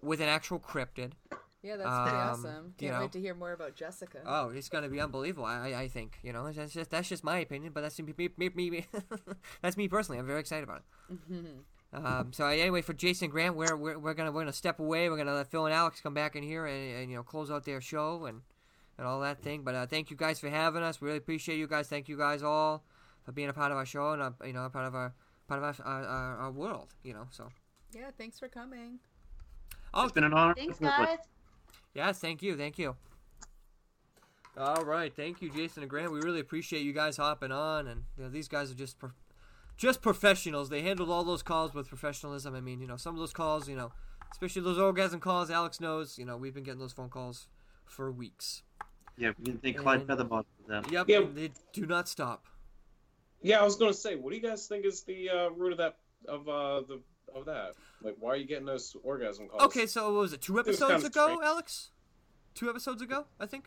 with an actual cryptid. Yeah, that's pretty awesome. Can't wait to hear more about Jessica. Oh, it's going to be unbelievable, I think. You know, that's just my opinion, but that's me. That's me personally. I'm very excited about it. Mm-hmm. So anyway, for Jason Grant, we're gonna step away. We're gonna let Phill and Alex come back in here and you know, close out their show and all that thing. But thank you guys for having us. We really appreciate you guys. Thank you guys all for being a part of our show and you know, a part of our world. You know, so yeah, thanks for coming. Oh, it's been an honor. Thanks, guys. Yes, thank you. All right, thank you, Jason and Grant. We really appreciate you guys hopping on, and you know, these guys are just professionals. They handled all those calls with professionalism. I mean, you know, some of those calls, you know, especially those orgasm calls, Alex knows, you know, we've been getting those phone calls for weeks. Yeah, we can thank Clyde Featherbottom for them. Yep, yeah. They do not stop. Yeah, I was going to say, what do you guys think is the root of that, of that? Like, why are you getting those orgasm calls? Okay, so what was it, 2 episodes ago, Alex? 2 episodes ago, I think?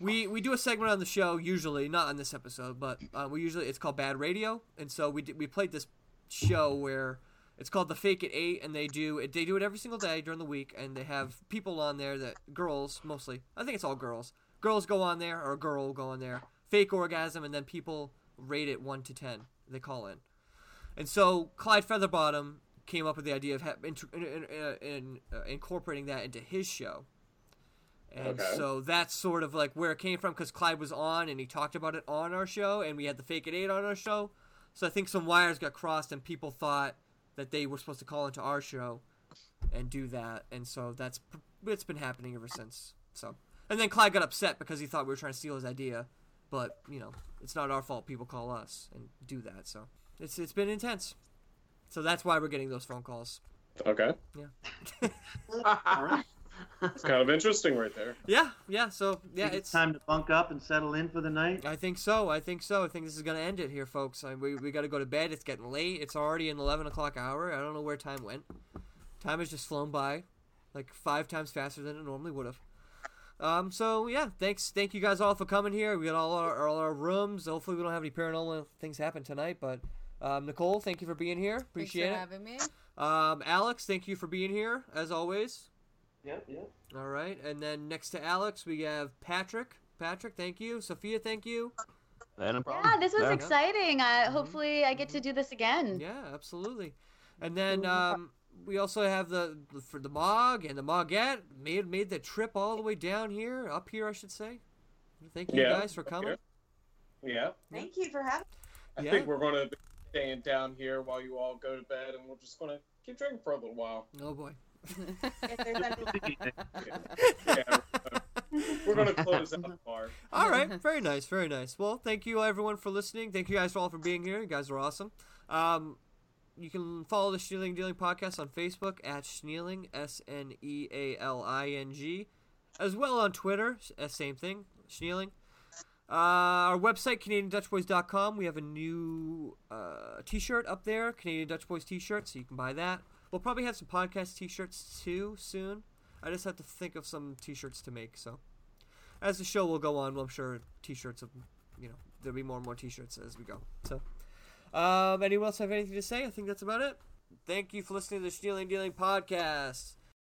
We do a segment on the show, usually, not on this episode, but it's called Bad Radio, and so we played this show where it's called The Fake at 8, and they do it every single day during the week, and they have people on there that, girls, mostly, I think it's all girls. Girls go on there, or a girl will go on there, fake orgasm, and then people rate it 1 to 10. They call in. And so, Clyde Featherbottom came up with the idea of incorporating that into his show. And so that's sort of like where it came from, because Clyde was on and he talked about it on our show, and we had the Fake at 8 on our show. So I think some wires got crossed and people thought that they were supposed to call into our show and do that. And so it's been happening ever since. So, and then Clyde got upset because he thought we were trying to steal his idea. But, you know, it's not our fault people call us and do that. So it's been intense. So that's why we're getting those phone calls. Okay. Yeah. All right. It's kind of interesting right there. Yeah. So, yeah, it's time to bunk up and settle in for the night. I think so. I think this is going to end it here, folks. I mean, we got to go to bed. It's getting late. It's already an 11 o'clock hour. I don't know where time went. Time has just flown by like 5 times faster than it normally would have. So, yeah, thanks. Thank you guys all for coming here. We got all our rooms. Hopefully we don't have any paranormal things happen tonight, but... Nicole, thank you for being here. Appreciate it. Thanks for having me. Alex, thank you for being here, as always. Yep. All right. And then next to Alex, we have Patrick. Patrick, thank you. Sophia, thank you. No problem. Yeah, this was exciting. Hopefully I get to do this again. Yeah, absolutely. And then we also have the Mog and the Moggette made the trip all the way down here, up here, I should say. Thank you guys for coming. Yeah. Thank you for having me. I think we're going to be staying down here while you all go to bed, and we're just going to keep drinking for a little while. Oh, boy. We're going to close out the bar. All right. Very nice. Very nice. Well, thank you, everyone, for listening. Thank you guys all for being here. You guys are awesome. You can follow the Snealing Dealing Podcast on Facebook at Snealing, SNEALING, as well on Twitter, same thing, Snealing. Our website, canadiandutchboys.com. We have a new t-shirt up there, Canadian Dutch Boys t-shirt, so you can buy that. We'll probably have some podcast t-shirts too soon. I just have to think of some t-shirts to make. So as the show will go on, I'm sure t-shirts will, there'll be more and more t-shirts as we go. So anyone else have anything to say? I think that's about it. Thank you for listening to the Snealing Dealing Podcast.